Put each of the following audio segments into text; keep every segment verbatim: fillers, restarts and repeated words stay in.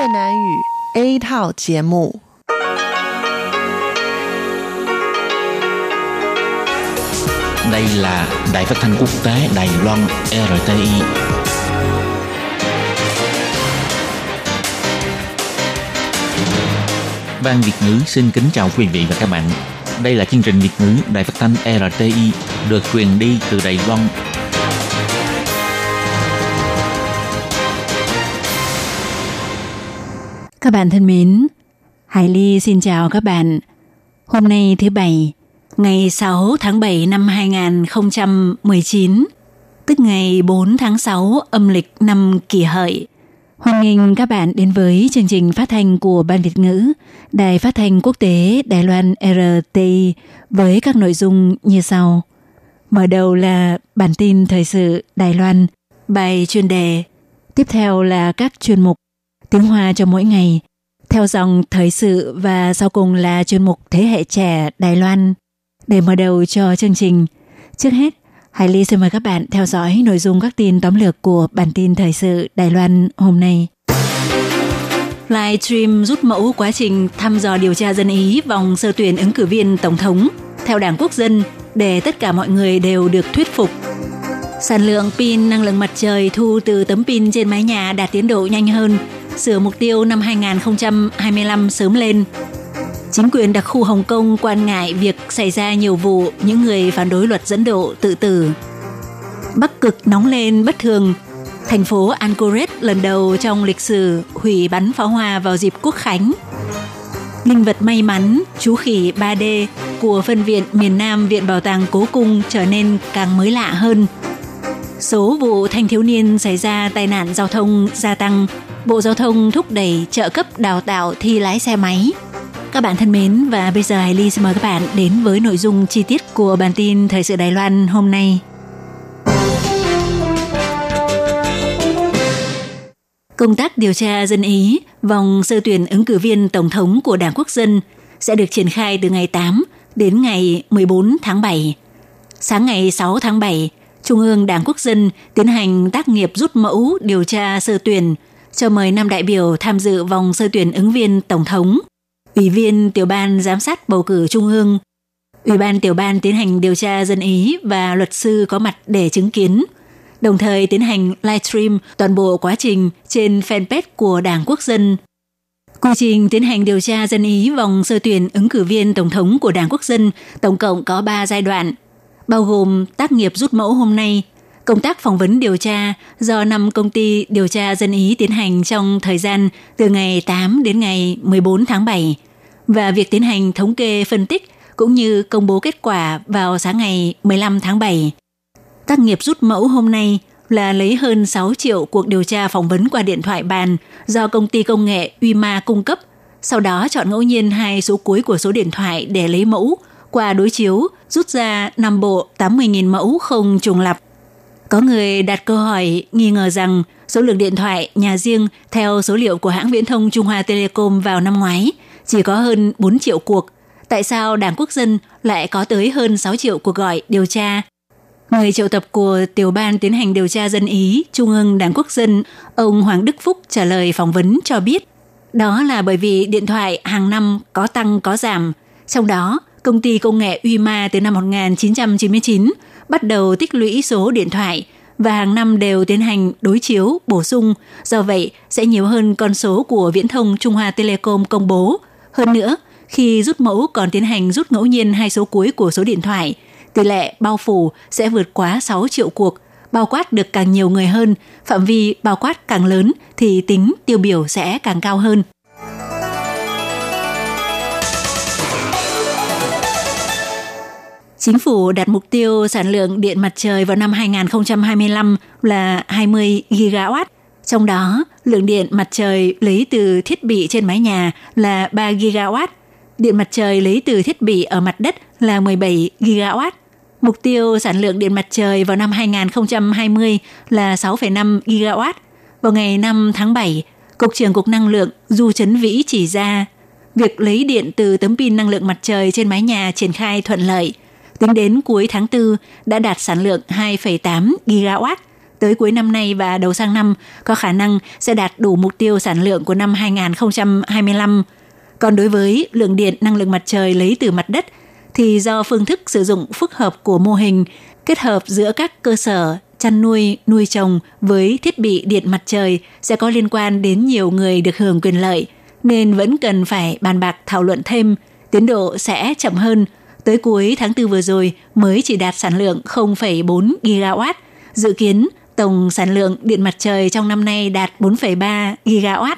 越南语 A 套节目。Đây là Đài Phát thanh Quốc tế Đài Loan R T I. Ban Việt ngữ xin kính chào quý vị và các bạn. Đây là chương trình Việt ngữ Đài Phát thanh R T I được truyền đi từ Đài Loan. Các bạn thân mến, Hải Ly xin chào các bạn. Hôm nay thứ Bảy, ngày sáu tháng bảy năm hai nghìn không trăm mười chín, tức ngày bốn tháng sáu âm lịch năm Kỷ Hợi. Hoan nghênh các bạn đến với chương trình phát thanh của Ban Việt ngữ, Đài Phát thanh Quốc tế Đài Loan R T I với các nội dung như sau. Mở đầu là bản tin thời sự Đài Loan, bài chuyên đề. Tiếp theo là các chuyên mục Tiếng Hoa cho mỗi ngày, theo dòng thời sự và sau cùng là chuyên mục Thế hệ trẻ Đài Loan. Để mở đầu cho chương trình, trước hết, Hải Ly xin mời các bạn theo dõi nội dung các tin tóm lược của bản tin thời sự Đài Loan hôm nay. Livestream rút mẫu quá trình thăm dò điều tra dân ý vòng sơ tuyển ứng cử viên Tổng thống theo Đảng Quốc dân để tất cả mọi người đều được thuyết phục. Sản lượng pin năng lượng mặt trời thu từ tấm pin trên mái nhà đạt tiến độ nhanh hơn, sửa mục tiêu năm hai nghìn không trăm hai mươi lăm sớm lên. Chính quyền đặc khu Hồng Kông quan ngại việc xảy ra nhiều vụ những người phản đối luật dẫn độ tự tử. Bắc Cực nóng lên bất thường. Thành phố Anchorage lần đầu trong lịch sử hủy bắn pháo hoa vào dịp Quốc khánh. Linh vật may mắn, chú khỉ ba D của phân viện miền Nam Viện Bảo tàng Cố Cung trở nên càng mới lạ hơn. Số vụ thanh thiếu niên xảy ra tai nạn giao thông gia tăng. Bộ Giao thông thúc đẩy trợ cấp đào tạo thi lái xe máy. Các bạn thân mến, và bây giờ Hải Ly xin mời các bạn đến với nội dung chi tiết của bản tin Thời sự Đài Loan hôm nay. Công tác điều tra dân ý, vòng sơ tuyển ứng cử viên Tổng thống của Đảng Quốc dân sẽ được triển khai từ ngày tám đến ngày mười bốn tháng bảy. Sáng ngày sáu tháng bảy, Trung ương Đảng Quốc dân tiến hành tác nghiệp rút mẫu điều tra sơ tuyển, cho mời năm đại biểu tham dự vòng sơ tuyển ứng viên Tổng thống, Ủy viên Tiểu ban Giám sát Bầu cử Trung ương, Ủy ban Tiểu ban tiến hành điều tra dân ý và luật sư có mặt để chứng kiến, đồng thời tiến hành livestream toàn bộ quá trình trên fanpage của Đảng Quốc dân. Quy trình tiến hành điều tra dân ý vòng sơ tuyển ứng cử viên Tổng thống của Đảng Quốc dân tổng cộng có ba giai đoạn, bao gồm tác nghiệp rút mẫu hôm nay, công tác phỏng vấn điều tra do năm công ty điều tra dân ý tiến hành trong thời gian từ ngày tám đến ngày mười bốn tháng bảy và việc tiến hành thống kê phân tích cũng như công bố kết quả vào sáng ngày mười lăm tháng bảy. Tác nghiệp rút mẫu hôm nay là lấy hơn sáu triệu cuộc điều tra phỏng vấn qua điện thoại bàn do công ty công nghệ Uyma cung cấp, sau đó chọn ngẫu nhiên hai số cuối của số điện thoại để lấy mẫu, qua đối chiếu rút ra năm bộ tám mươi nghìn mẫu không trùng lặp. Có người đặt câu hỏi nghi ngờ rằng số lượng điện thoại nhà riêng theo số liệu của hãng viễn thông Trung Hoa Telecom vào năm ngoái chỉ có hơn bốn triệu cuộc. Tại sao Đảng Quốc dân lại có tới hơn sáu triệu cuộc gọi điều tra? Người triệu tập của Tiểu ban tiến hành điều tra dân ý Trung ương Đảng Quốc dân, ông Hoàng Đức Phúc trả lời phỏng vấn cho biết đó là bởi vì điện thoại hàng năm có tăng có giảm. Trong đó, công ty công nghệ Uyma từ năm một nghìn chín trăm chín mươi chín bắt đầu tích lũy số điện thoại và hàng năm đều tiến hành đối chiếu, bổ sung. Do vậy, sẽ nhiều hơn con số của Viễn thông Trung Hoa Telecom công bố. Hơn nữa, khi rút mẫu còn tiến hành rút ngẫu nhiên hai số cuối của số điện thoại, tỷ lệ bao phủ sẽ vượt quá sáu triệu cuộc, bao quát được càng nhiều người hơn, phạm vi bao quát càng lớn thì tính tiêu biểu sẽ càng cao hơn. Chính phủ đặt mục tiêu sản lượng điện mặt trời vào năm hai nghìn không trăm hai mươi lăm là hai mươi gigawatt, trong đó lượng điện mặt trời lấy từ thiết bị trên mái nhà là ba gigawatt, điện mặt trời lấy từ thiết bị ở mặt đất là mười bảy gigawatt. Mục tiêu sản lượng điện mặt trời vào năm hai nghìn không trăm hai mươi là sáu phẩy năm gigawatt. Vào ngày năm tháng bảy, Cục trưởng Cục Năng lượng Du Chấn Vĩ chỉ ra việc lấy điện từ tấm pin năng lượng mặt trời trên mái nhà triển khai thuận lợi. Tính đến cuối tháng tư đã đạt sản lượng hai phẩy tám gigawatt, tới cuối năm nay và đầu sang năm có khả năng sẽ đạt đủ mục tiêu sản lượng của năm hai nghìn không trăm hai mươi lăm. Còn đối với lượng điện năng lượng mặt trời lấy từ mặt đất thì do phương thức sử dụng phức hợp của mô hình kết hợp giữa các cơ sở chăn nuôi, nuôi trồng với thiết bị điện mặt trời sẽ có liên quan đến nhiều người được hưởng quyền lợi, nên vẫn cần phải bàn bạc thảo luận thêm, tiến độ sẽ chậm hơn. Tới cuối tháng tư vừa rồi mới chỉ đạt sản lượng không phẩy bốn gigawatt, dự kiến tổng sản lượng điện mặt trời trong năm nay đạt bốn phẩy ba gigawatt.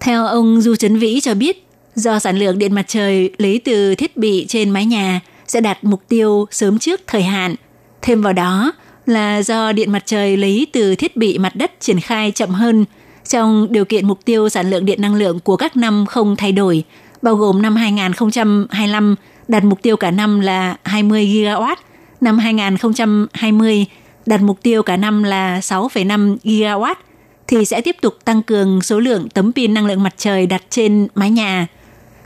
Theo ông Du Chấn Vĩ cho biết, do sản lượng điện mặt trời lấy từ thiết bị trên mái nhà sẽ đạt mục tiêu sớm trước thời hạn. Thêm vào đó là do điện mặt trời lấy từ thiết bị mặt đất triển khai chậm hơn, trong điều kiện mục tiêu sản lượng điện năng lượng của các năm không thay đổi, bao gồm năm hai nghìn không trăm hai mươi lăm đạt mục tiêu cả năm là hai mươi gigawatt, năm hai nghìn không trăm hai mươi đạt mục tiêu cả năm là sáu phẩy năm gigawatt, thì sẽ tiếp tục tăng cường số lượng tấm pin năng lượng mặt trời đặt trên mái nhà.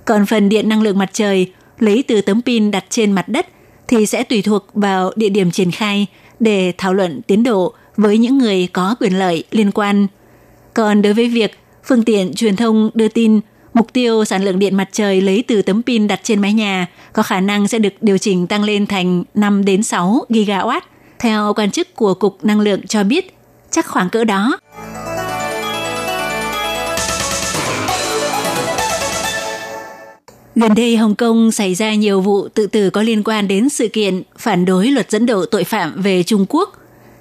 Còn phần điện năng lượng mặt trời lấy từ tấm pin đặt trên mặt đất thì sẽ tùy thuộc vào địa điểm triển khai để thảo luận tiến độ với những người có quyền lợi liên quan. Còn đối với việc phương tiện truyền thông đưa tin mục tiêu sản lượng điện mặt trời lấy từ tấm pin đặt trên mái nhà có khả năng sẽ được điều chỉnh tăng lên thành năm đến sáu gigawatt. Theo quan chức của Cục Năng lượng cho biết, chắc khoảng cỡ đó. Gần đây, Hồng Kông xảy ra nhiều vụ tự tử có liên quan đến sự kiện phản đối luật dẫn độ tội phạm về Trung Quốc.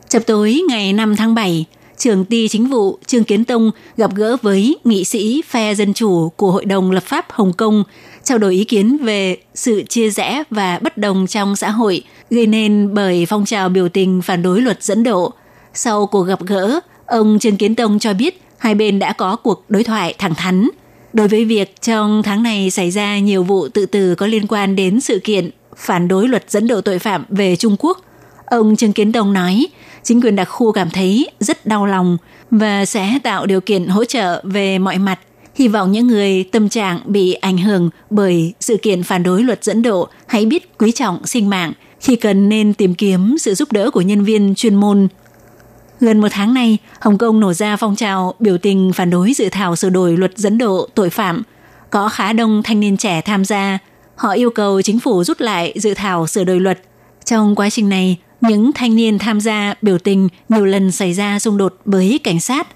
Chập tối ngày năm tháng bảy, trưởng ty chính vụ Trương Kiến Tông gặp gỡ với nghị sĩ phe Dân Chủ của Hội đồng Lập pháp Hồng Kông, trao đổi ý kiến về sự chia rẽ và bất đồng trong xã hội gây nên bởi phong trào biểu tình phản đối luật dẫn độ. Sau cuộc gặp gỡ, ông Trương Kiến Tông cho biết hai bên đã có cuộc đối thoại thẳng thắn. Đối với việc trong tháng này xảy ra nhiều vụ tự tử có liên quan đến sự kiện phản đối luật dẫn độ tội phạm về Trung Quốc, ông Trương Kiến Tông nói chính quyền đặc khu cảm thấy rất đau lòng và sẽ tạo điều kiện hỗ trợ về mọi mặt. Hy vọng những người tâm trạng bị ảnh hưởng bởi sự kiện phản đối luật dẫn độ hãy biết quý trọng sinh mạng, khi cần nên tìm kiếm sự giúp đỡ của nhân viên chuyên môn. Gần một tháng nay, Hồng Kông nổ ra phong trào biểu tình phản đối dự thảo sửa đổi luật dẫn độ tội phạm. Có khá đông thanh niên trẻ tham gia. Họ yêu cầu chính phủ rút lại dự thảo sửa đổi luật. Trong quá trình này, những thanh niên tham gia biểu tình nhiều lần xảy ra xung đột với cảnh sát.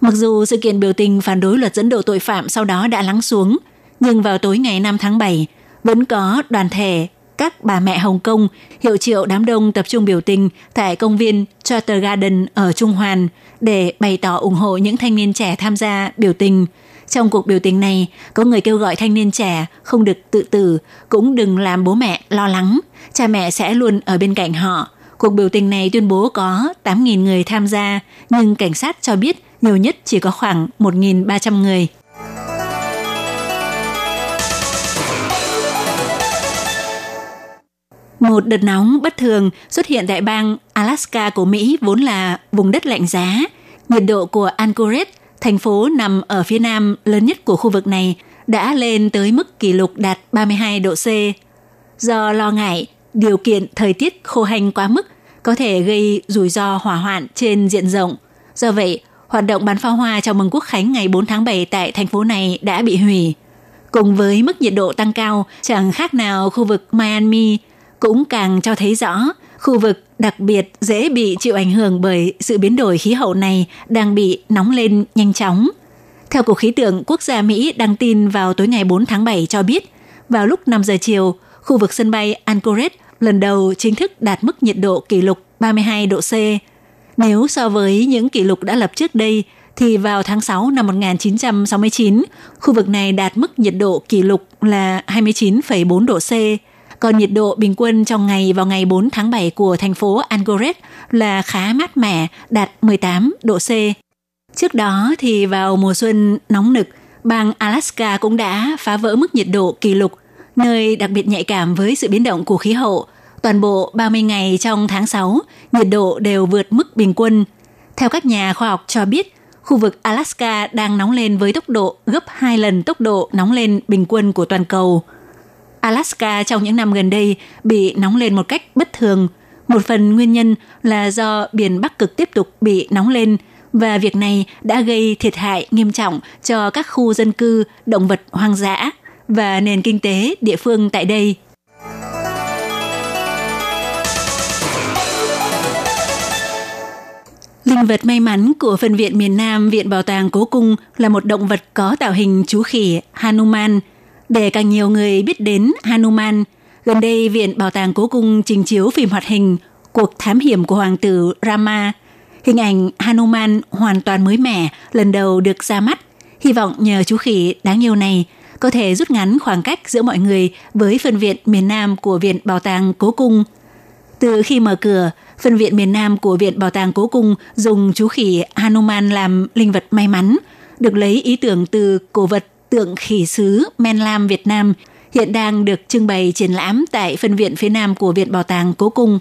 Mặc dù sự kiện biểu tình phản đối luật dẫn độ tội phạm sau đó đã lắng xuống, nhưng vào tối ngày năm tháng bảy, vẫn có đoàn thể các bà mẹ Hồng Kông hiệu triệu đám đông tập trung biểu tình tại công viên Charter Garden ở Trung Hoàn để bày tỏ ủng hộ những thanh niên trẻ tham gia biểu tình. Trong cuộc biểu tình này, có người kêu gọi thanh niên trẻ không được tự tử, cũng đừng làm bố mẹ lo lắng, cha mẹ sẽ luôn ở bên cạnh họ. Cuộc biểu tình này tuyên bố có tám nghìn người tham gia, nhưng cảnh sát cho biết nhiều nhất chỉ có khoảng một nghìn ba trăm người. Một đợt nóng bất thường xuất hiện tại bang Alaska của Mỹ, vốn là vùng đất lạnh giá. Nhiệt độ của Anchorage, thành phố nằm ở phía nam lớn nhất của khu vực này, đã lên tới mức kỷ lục đạt ba mươi hai độ C. Do lo ngại điều kiện thời tiết khô hanh quá mức có thể gây rủi ro hỏa hoạn trên diện rộng, do vậy hoạt động bắn pháo hoa chào mừng Quốc khánh ngày bốn tháng bảy tại thành phố này đã bị hủy. Cùng với mức nhiệt độ tăng cao, chẳng khác nào khu vực Miami, cũng càng cho thấy rõ khu vực đặc biệt dễ bị chịu ảnh hưởng bởi sự biến đổi khí hậu này đang bị nóng lên nhanh chóng. Theo Cục Khí tượng Quốc gia Mỹ đăng tin vào tối ngày bốn tháng bảy cho biết, vào lúc năm giờ chiều, khu vực sân bay Anchorage lần đầu chính thức đạt mức nhiệt độ kỷ lục ba mươi hai độ C. Nếu so với những kỷ lục đã lập trước đây, thì vào tháng sáu năm một nghìn chín trăm sáu mươi chín, khu vực này đạt mức nhiệt độ kỷ lục là hai mươi chín phẩy bốn độ C. Còn nhiệt độ bình quân trong ngày vào ngày bốn tháng bảy của thành phố Anchorage là khá mát mẻ, đạt mười tám độ C. Trước đó thì vào mùa xuân nóng nực, bang Alaska cũng đã phá vỡ mức nhiệt độ kỷ lục, nơi đặc biệt nhạy cảm với sự biến động của khí hậu. Toàn bộ ba mươi ngày trong tháng sáu, nhiệt độ đều vượt mức bình quân. Theo các nhà khoa học cho biết, khu vực Alaska đang nóng lên với tốc độ gấp hai lần tốc độ nóng lên bình quân của toàn cầu. Alaska trong những năm gần đây bị nóng lên một cách bất thường. Một phần nguyên nhân là do biển Bắc Cực tiếp tục bị nóng lên và việc này đã gây thiệt hại nghiêm trọng cho các khu dân cư, động vật hoang dã và nền kinh tế địa phương tại đây. Linh vật may mắn của Phân viện miền Nam Viện Bảo tàng Cố Cung là một động vật có tạo hình chú khỉ Hanuman. Để càng nhiều người biết đến Hanuman, gần đây Viện Bảo tàng Cố Cung trình chiếu phim hoạt hình Cuộc thám hiểm của Hoàng tử Rama. Hình ảnh Hanuman hoàn toàn mới mẻ lần đầu được ra mắt. Hy vọng nhờ chú khỉ đáng yêu này có thể rút ngắn khoảng cách giữa mọi người với Phân viện miền Nam của Viện Bảo tàng Cố Cung. Từ khi mở cửa, Phân viện miền Nam của Viện Bảo tàng Cố Cung dùng chú khỉ Hanuman làm linh vật may mắn, được lấy ý tưởng từ cổ vật tượng khỉ sứ Menlam Việt Nam, hiện đang được trưng bày triển lãm tại Phân viện phía Nam của Viện Bảo tàng Cố Cung.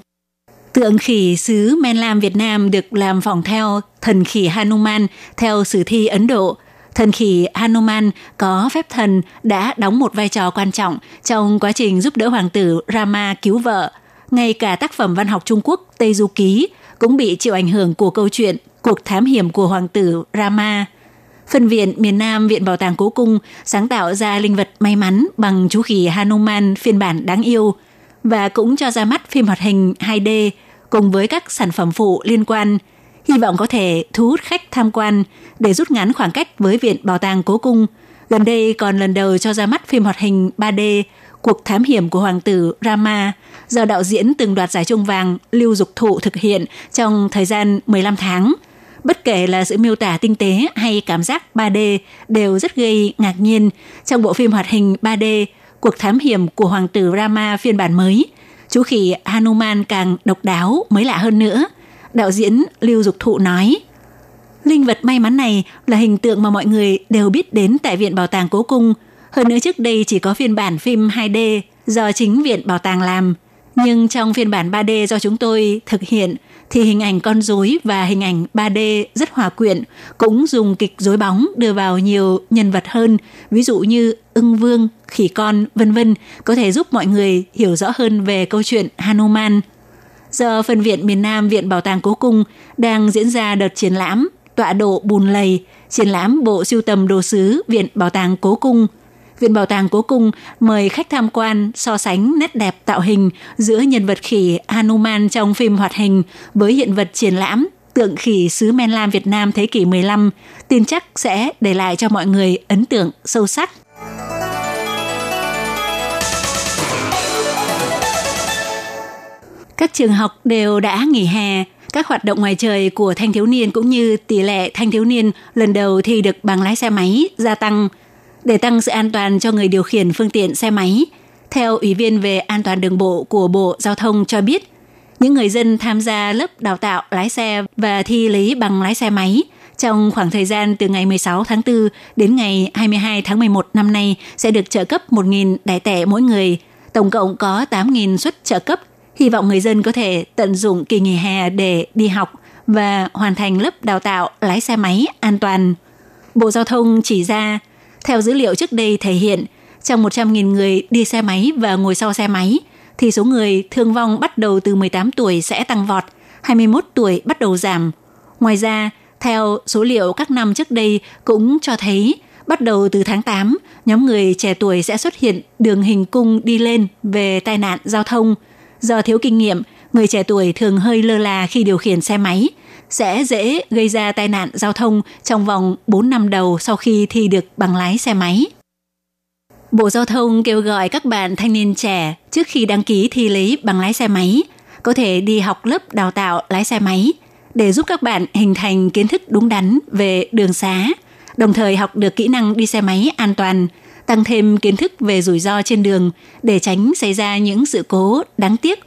Tượng khỉ sứ Menlam Việt Nam được làm phỏng theo thần khỉ Hanuman theo sử thi Ấn Độ. Thần khỉ Hanuman có phép thần đã đóng một vai trò quan trọng trong quá trình giúp đỡ hoàng tử Rama cứu vợ. Ngay cả tác phẩm văn học Trung Quốc Tây Du Ký cũng bị chịu ảnh hưởng của câu chuyện Cuộc thám hiểm của Hoàng tử Rama. Phân viện miền Nam Viện Bảo tàng Cố Cung sáng tạo ra linh vật may mắn bằng chú khỉ Hanuman phiên bản đáng yêu và cũng cho ra mắt phim hoạt hình hai D cùng với các sản phẩm phụ liên quan. Hy vọng có thể thu hút khách tham quan để rút ngắn khoảng cách với Viện Bảo tàng Cố Cung. Gần đây còn lần đầu cho ra mắt phim hoạt hình ba D Cuộc thám hiểm của Hoàng tử Rama do đạo diễn từng đoạt giải Chung vàng Lưu Dục Thu thực hiện trong thời gian mười lăm tháng. Bất kể là sự miêu tả tinh tế hay cảm giác ba D đều rất gây ngạc nhiên. Trong bộ phim hoạt hình ba D, Cuộc thám hiểm của Hoàng tử Rama phiên bản mới, chú khỉ Hanuman càng độc đáo mới lạ hơn nữa. Đạo diễn Lưu Dục Thu nói, linh vật may mắn này là hình tượng mà mọi người đều biết đến tại Viện Bảo tàng Cố Cung. Hơn nữa trước đây chỉ có phiên bản phim hai D do chính Viện Bảo tàng làm. Nhưng trong phiên bản ba D do chúng tôi thực hiện thì hình ảnh con rối và hình ảnh ba D rất hòa quyện, cũng dùng kịch rối bóng đưa vào nhiều nhân vật hơn, ví dụ như ưng vương, khỉ con, vân vân, có thể giúp mọi người hiểu rõ hơn về câu chuyện Hanuman. Giờ Phân viện miền Nam Viện Bảo tàng Cố Cung đang diễn ra đợt triển lãm Tọa độ bùn lầy, triển lãm bộ sưu tầm đồ sứ Viện Bảo tàng Cố Cung. Viện Bảo tàng Cố Cung mời khách tham quan so sánh nét đẹp tạo hình giữa nhân vật khỉ Hanuman trong phim hoạt hình với hiện vật triển lãm tượng khỉ xứ Menlam Việt Nam thế kỷ mười lăm, tin chắc sẽ để lại cho mọi người ấn tượng sâu sắc. Các trường học đều đã nghỉ hè, các hoạt động ngoài trời của thanh thiếu niên cũng như tỷ lệ thanh thiếu niên lần đầu thi được bằng lái xe máy gia tăng. Để tăng sự an toàn cho người điều khiển phương tiện xe máy, theo Ủy viên về An toàn đường bộ của Bộ Giao thông cho biết, những người dân tham gia lớp đào tạo lái xe và thi lấy bằng lái xe máy trong khoảng thời gian từ ngày mười sáu tháng tư đến ngày hai mươi hai tháng mười một năm nay sẽ được trợ cấp một nghìn đài tệ mỗi người, tổng cộng có tám nghìn suất trợ cấp. Hy vọng người dân có thể tận dụng kỳ nghỉ hè để đi học và hoàn thành lớp đào tạo lái xe máy an toàn. Bộ Giao thông chỉ ra, theo dữ liệu trước đây thể hiện, trong một trăm nghìn người đi xe máy và ngồi sau xe máy, thì số người thương vong bắt đầu từ mười tám tuổi sẽ tăng vọt, hai mươi mốt tuổi bắt đầu giảm. Ngoài ra, theo số liệu các năm trước đây cũng cho thấy, bắt đầu từ tháng tám, nhóm người trẻ tuổi sẽ xuất hiện đường hình cung đi lên về tai nạn giao thông. Do thiếu kinh nghiệm, người trẻ tuổi thường hơi lơ là khi điều khiển xe máy, sẽ dễ gây ra tai nạn giao thông trong vòng bốn năm đầu sau khi thi được bằng lái xe máy. Bộ Giao thông kêu gọi các bạn thanh niên trẻ trước khi đăng ký thi lấy bằng lái xe máy, có thể đi học lớp đào tạo lái xe máy để giúp các bạn hình thành kiến thức đúng đắn về đường xá, đồng thời học được kỹ năng đi xe máy an toàn, tăng thêm kiến thức về rủi ro trên đường để tránh xảy ra những sự cố đáng tiếc.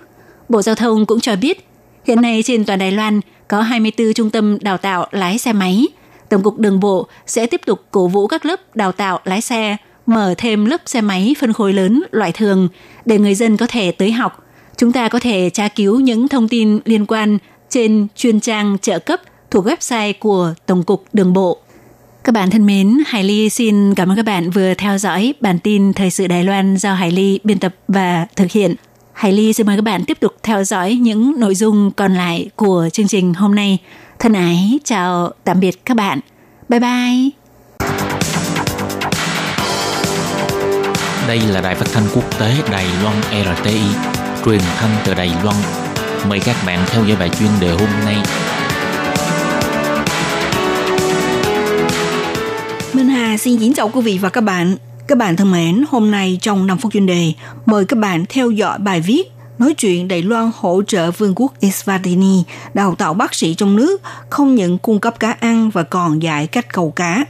Bộ Giao thông cũng cho biết, hiện nay trên toàn Đài Loan có hai mươi tư trung tâm đào tạo lái xe máy. Tổng cục Đường bộ sẽ tiếp tục cổ vũ các lớp đào tạo lái xe, mở thêm lớp xe máy phân khối lớn loại thường để người dân có thể tới học. Chúng ta có thể tra cứu những thông tin liên quan trên chuyên trang trợ cấp thuộc website của Tổng cục Đường bộ. Các bạn thân mến, Hải Ly xin cảm ơn các bạn vừa theo dõi bản tin Thời sự Đài Loan do Hải Ly biên tập và thực hiện. Hải Ly xin mời các bạn tiếp tục theo dõi những nội dung còn lại của chương trình hôm nay. Thân ái, chào, tạm biệt các bạn. Bye bye. Đây là Đài Phát thanh Quốc tế Đài Loan rờ tê i, truyền thanh từ Đài Loan. Mời các bạn theo dõi bài chuyên đề hôm nay. Minh Hà xin kính chào quý vị và các bạn. Các bạn thân mến, hôm nay trong năm phút chuyên đề, mời các bạn theo dõi bài viết Nói chuyện Đài Loan hỗ trợ Vương quốc Eswatini đào tạo bác sĩ trong nước, không những cung cấp cá ăn và còn dạy cách câu cá.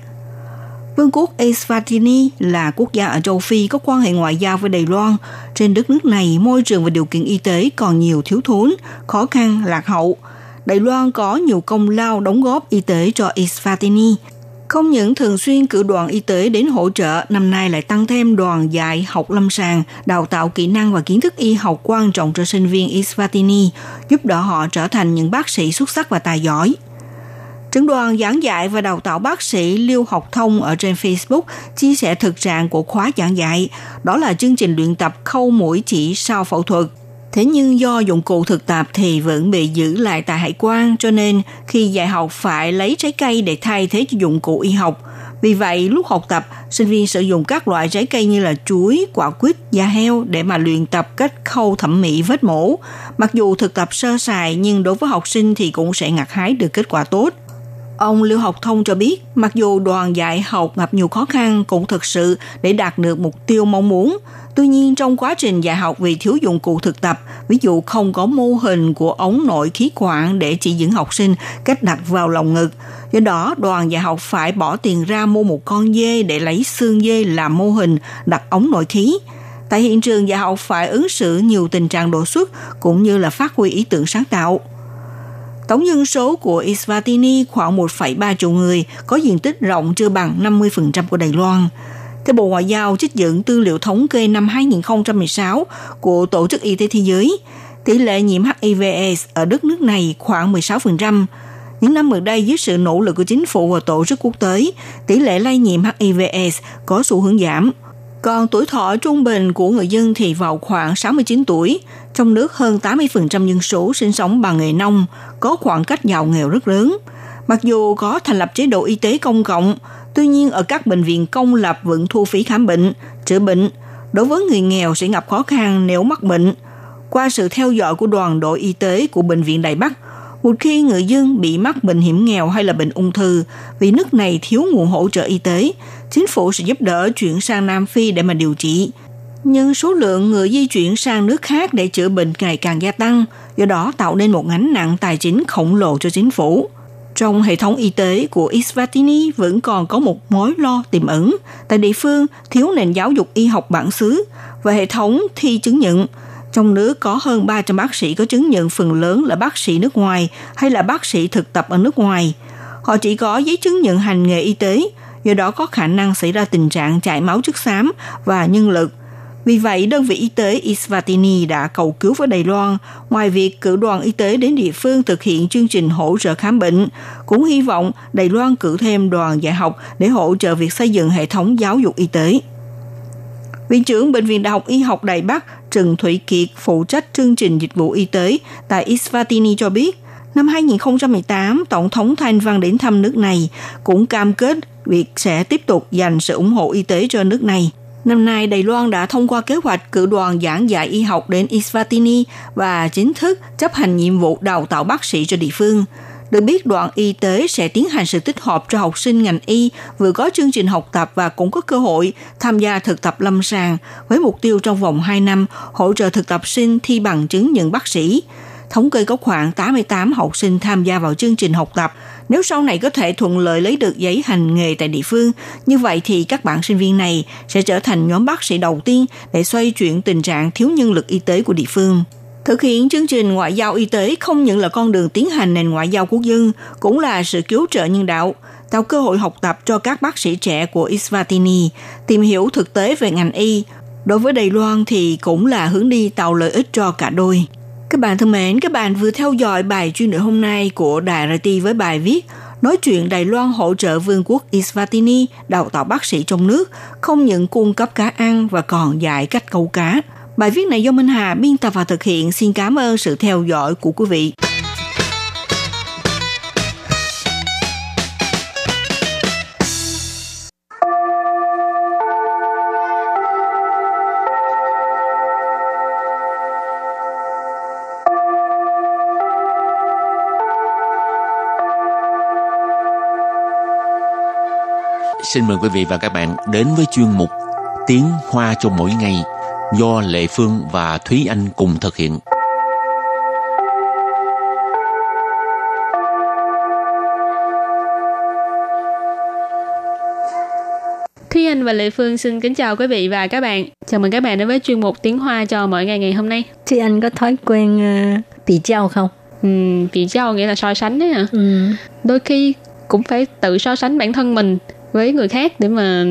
Vương quốc Eswatini là quốc gia ở châu Phi có quan hệ ngoại giao với Đài Loan. Trên đất nước này, môi trường và điều kiện y tế còn nhiều thiếu thốn, khó khăn, lạc hậu. Đài Loan có nhiều công lao đóng góp y tế cho Eswatini. Không những thường xuyên cử đoàn y tế đến hỗ trợ, năm nay lại tăng thêm đoàn dạy học lâm sàng, đào tạo kỹ năng và kiến thức y học quan trọng cho sinh viên Eswatini, giúp đỡ họ trở thành những bác sĩ xuất sắc và tài giỏi. Trưởng đoàn giảng dạy và đào tạo bác sĩ Lưu Học Thông ở trên Facebook chia sẻ thực trạng của khóa giảng dạy, đó là chương trình luyện tập khâu mũi chỉ sau phẫu thuật. Thế nhưng do dụng cụ thực tập thì vẫn bị giữ lại tại hải quan, cho nên khi dạy học phải lấy trái cây để thay thế cho dụng cụ y học. Vì vậy, lúc học tập, sinh viên sử dụng các loại trái cây như là chuối, quả quýt, da heo để mà luyện tập cách khâu thẩm mỹ vết mổ. Mặc dù thực tập sơ sài nhưng đối với học sinh thì cũng sẽ gặt hái được kết quả tốt. Ông Lưu Học Thông cho biết, mặc dù đoàn dạy học gặp nhiều khó khăn cũng thực sự để đạt được mục tiêu mong muốn. Tuy nhiên, trong quá trình dạy học vì thiếu dụng cụ thực tập, ví dụ không có mô hình của ống nội khí quản để chỉ dẫn học sinh cách đặt vào lồng ngực. Do đó, đoàn dạy học phải bỏ tiền ra mua một con dê để lấy xương dê làm mô hình đặt ống nội khí. Tại hiện trường, dạy học phải ứng xử nhiều tình trạng đột xuất cũng như là phát huy ý tưởng sáng tạo. Tổng dân số của Eswatini khoảng một phẩy ba triệu người, có diện tích rộng chưa bằng năm mươi phần trăm của Đài Loan. Theo Bộ Ngoại giao trích dẫn tư liệu thống kê năm hai không một sáu của Tổ chức Y tế Thế giới, tỷ lệ nhiễm H I V AIDS ở đất nước này khoảng mười sáu phần trăm. Những năm gần đây, dưới sự nỗ lực của chính phủ và tổ chức quốc tế, tỷ lệ lây nhiễm H I V AIDS có xu hướng giảm. Còn tuổi thọ trung bình của người dân thì vào khoảng sáu mươi chín tuổi. Trong nước hơn tám mươi phần trăm dân số sinh sống bằng nghề nông, có khoảng cách giàu nghèo rất lớn. Mặc dù có thành lập chế độ y tế công cộng, tuy nhiên ở các bệnh viện công lập vẫn thu phí khám bệnh, chữa bệnh. Đối với người nghèo sẽ gặp khó khăn nếu mắc bệnh. Qua sự theo dõi của đoàn đội y tế của Bệnh viện Đài Bắc, một khi người dân bị mắc bệnh hiểm nghèo hay là bệnh ung thư, vì nước này thiếu nguồn hỗ trợ y tế, chính phủ sẽ giúp đỡ chuyển sang Nam Phi để mà điều trị. Nhưng số lượng người di chuyển sang nước khác để chữa bệnh ngày càng gia tăng, do đó tạo nên một gánh nặng tài chính khổng lồ cho chính phủ. Trong hệ thống y tế của Eswatini vẫn còn có một mối lo tiềm ẩn. Tại địa phương, thiếu nền giáo dục y học bản xứ và hệ thống thi chứng nhận. Trong nước có hơn ba trăm bác sĩ có chứng nhận, phần lớn là bác sĩ nước ngoài hay là bác sĩ thực tập ở nước ngoài. Họ chỉ có giấy chứng nhận hành nghề y tế, do đó có khả năng xảy ra tình trạng chảy máu chất xám và nhân lực. Vì vậy, đơn vị y tế Eswatini đã cầu cứu với Đài Loan, ngoài việc cử đoàn y tế đến địa phương thực hiện chương trình hỗ trợ khám bệnh, cũng hy vọng Đài Loan cử thêm đoàn dạy học để hỗ trợ việc xây dựng hệ thống giáo dục y tế. Viện trưởng Bệnh viện Đại học Y học Đài Bắc Trần Thủy Kiệt phụ trách chương trình dịch vụ y tế tại Eswatini cho biết, năm hai không một tám, Tổng thống Thanh Văn đến thăm nước này cũng cam kết việc sẽ tiếp tục dành sự ủng hộ y tế cho nước này. Năm nay, Đài Loan đã thông qua kế hoạch cử đoàn giảng dạy y học đến Eswatini và chính thức chấp hành nhiệm vụ đào tạo bác sĩ cho địa phương. Được biết, đoàn y tế sẽ tiến hành sự tích hợp cho học sinh ngành y, vừa có chương trình học tập và cũng có cơ hội tham gia thực tập lâm sàng, với mục tiêu trong vòng hai năm hỗ trợ thực tập sinh thi bằng chứng nhận bác sĩ. Thống kê có khoảng tám mươi tám học sinh tham gia vào chương trình học tập. Nếu sau này có thể thuận lợi lấy được giấy hành nghề tại địa phương, như vậy thì các bạn sinh viên này sẽ trở thành nhóm bác sĩ đầu tiên để xoay chuyển tình trạng thiếu nhân lực y tế của địa phương. Thực hiện chương trình ngoại giao y tế không những là con đường tiến hành nền ngoại giao quốc dân, cũng là sự cứu trợ nhân đạo, tạo cơ hội học tập cho các bác sĩ trẻ của Eswatini, tìm hiểu thực tế về ngành y. Đối với Đài Loan thì cũng là hướng đi tạo lợi ích cho cả đôi. Các bạn thân mến, các bạn vừa theo dõi bài chuyên đề hôm nay của Đài rờ tê i với bài viết Nói chuyện Đài Loan hỗ trợ Vương quốc Eswatini đào tạo bác sĩ trong nước, không những cung cấp cá ăn và còn dạy cách câu cá. Bài viết này do Minh Hà biên tập và thực hiện. Xin cảm ơn sự theo dõi của quý vị. Xin mời quý vị và các bạn đến với chuyên mục Tiếng Hoa cho mỗi ngày do Lệ Phương và Thúy Anh cùng thực hiện. Thúy Anh và Lệ Phương xin kính chào quý vị và các bạn. Chào mừng các bạn đến với chuyên mục Tiếng Hoa cho mỗi ngày ngày hôm nay. Thúy Anh có thói quen uh, bị trao không? Ừ, bị trao nghĩa là so sánh đấy hả? Ừ. Đôi khi cũng phải tự so sánh bản thân mình với người khác để mà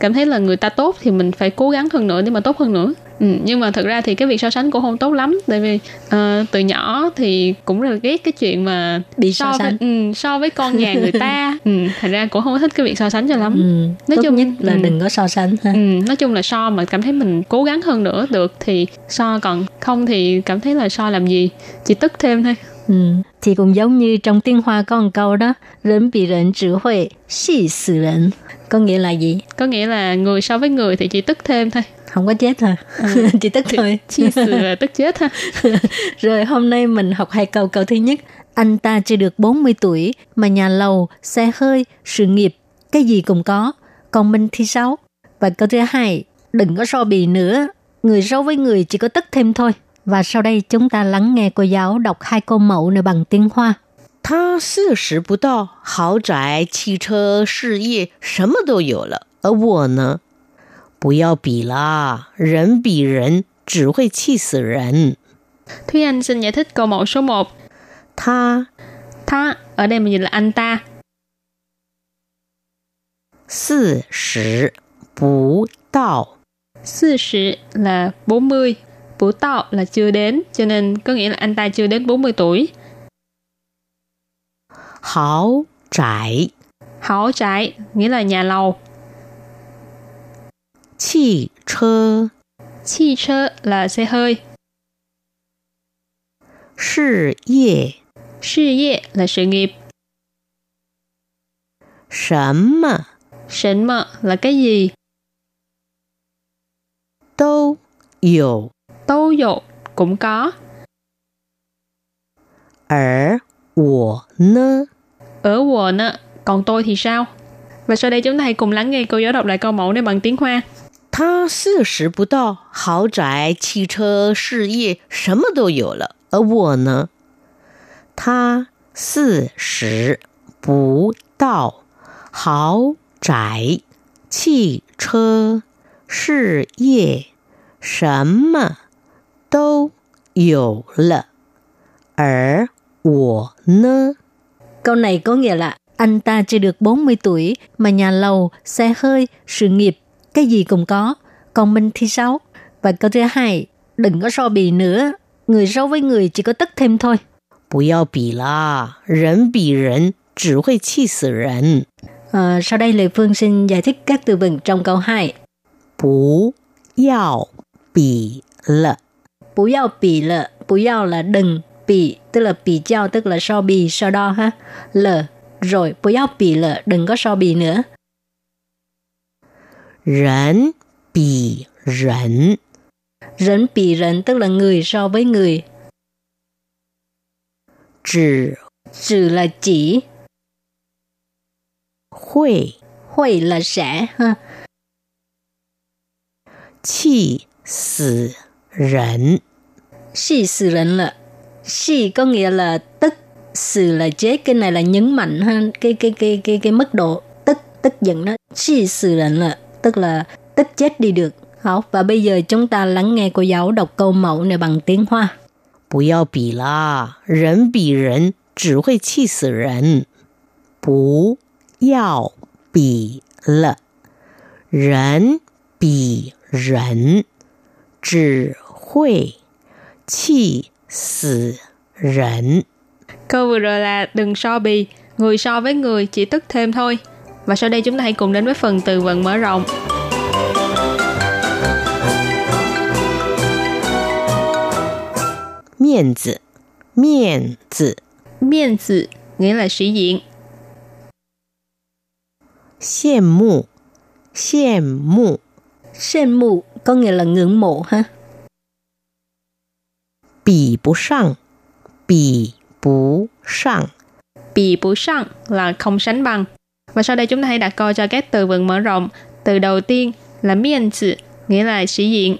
cảm thấy là người ta tốt thì mình phải cố gắng hơn nữa để mà tốt hơn nữa. Ừ, nhưng mà thật ra thì cái việc so sánh cũng không tốt lắm, tại vì uh, từ nhỏ thì cũng rất là ghét cái chuyện mà bị so, so sánh với, um, so với con nhà người ta. Ừ, thật ra cũng không thích cái việc so sánh cho lắm. Ừ, nói tốt chung nhất là um, đừng có so sánh ha. Um, nói chung là so mà cảm thấy mình cố gắng hơn nữa được thì so, còn không thì cảm thấy là so làm gì, chỉ tức thêm thôi. Ừ, thì cũng giống như trong tiếng Hoa có một câu đó, rẫn bị rẫn chỉ hội xì xử rẫn. Có nghĩa là gì? Có nghĩa là người so với người thì chỉ tức thêm thôi. Không có chết hả? Ừ. Chỉ tức thì thôi. Xì xử là tức chết ha. Rồi hôm nay mình học hai câu. Câu thứ nhất, anh ta chưa được bốn mươi tuổi mà nhà lầu, xe hơi, sự nghiệp, cái gì cũng có. Còn mình thì sao? Và câu thứ hai, đừng có so bì nữa. Người so với người chỉ có tức thêm thôi. Và sau đây chúng ta lắng nghe cô giáo đọc hai câu mẫu này bằng tiếng Hoa. Ta bốn mươi不到, 豪宅, 汽车, 事业, 什么都有了。而我呢?不要比啦,人比人只会气死人。Thúy Anh xin giải thích câu mẫu số một. Ta, ta ở đây mình dịch là anh ta. bốn mươi不到. bốn mươi là bốn mươi. Bủ tạo là chưa đến, cho nên có nghĩa là anh ta chưa đến bốn mươi tuổi. Hảo trại. Hảo trại nghĩa là nhà lầu. Chi chơ. Chi chơ là xe hơi. Sự yê. Sự yê là sự nghiệp. Sẩm. Sẩm là cái gì? Đâu yếu. Tố dục cũng có. Ở wo nơ. Ở wo nơ, còn tôi thì sao? Và sau đây chúng ta hãy cùng lắng nghe cô giáo đọc lại câu mẫu này bằng tiếng Hoa. Ta bốn mươi不到, 豪宅, 汽车, 事业, 什么都有了。而我呢? Ta bốn mươi不到, 豪宅, 汽车, 事业, 什么都有了，而我呢? Câu này có nghĩa là anh ta chưa được bốn mươi tuổi mà nhà lầu, xe hơi, sự nghiệp, cái gì cũng có. Còn mình thì sao? Và câu thứ hai, đừng có so bì nữa. Người so với người chỉ có tức thêm thôi. 不要比啦，人比人只会气死人. À, sau đây Lê Phương xin giải thích các từ vựng trong câu hai. 不要比了. 不要比了, 不要 là đừng, bì tức là bì giao, tức là so bì, so đo ha. L rồi, 不要比了, đừng có so bì nữa. 人比人. 人比人 tức là người so với người. 只, 只 là chỉ. 会, 会 là sẽ ha. 气死 人. Xì xử rẫn là xì có nghĩa là tức, xử là chết. Cái này là nhấn mạnh ha, cái cái cái cái cái mức độ tức tức giận đó. Xì xử rẫn là tức là tức chết đi được. Hảo, và bây giờ chúng ta lắng nghe cô giáo đọc câu mẫu này bằng tiếng Hoa. 不要比啦，人比人只会气死人. 不要比了，人比人只会 气死人. Câu vừa rồi là đừng so bì, người so với người chỉ tức thêm thôi. Và sau đây chúng ta hãy cùng đến với phần từ vựng mở rộng. 面子面子面子 nghĩa là sĩ diện. 羡慕羡慕羡慕 có nghĩa là ngưỡng mộ ha. 比不上比不上比不上 là không sánh bằng. Và sau đây chúng ta hãy đặt câu cho các từ vựng mở rộng. Từ đầu tiên là 面子 nghĩa là sĩ diện.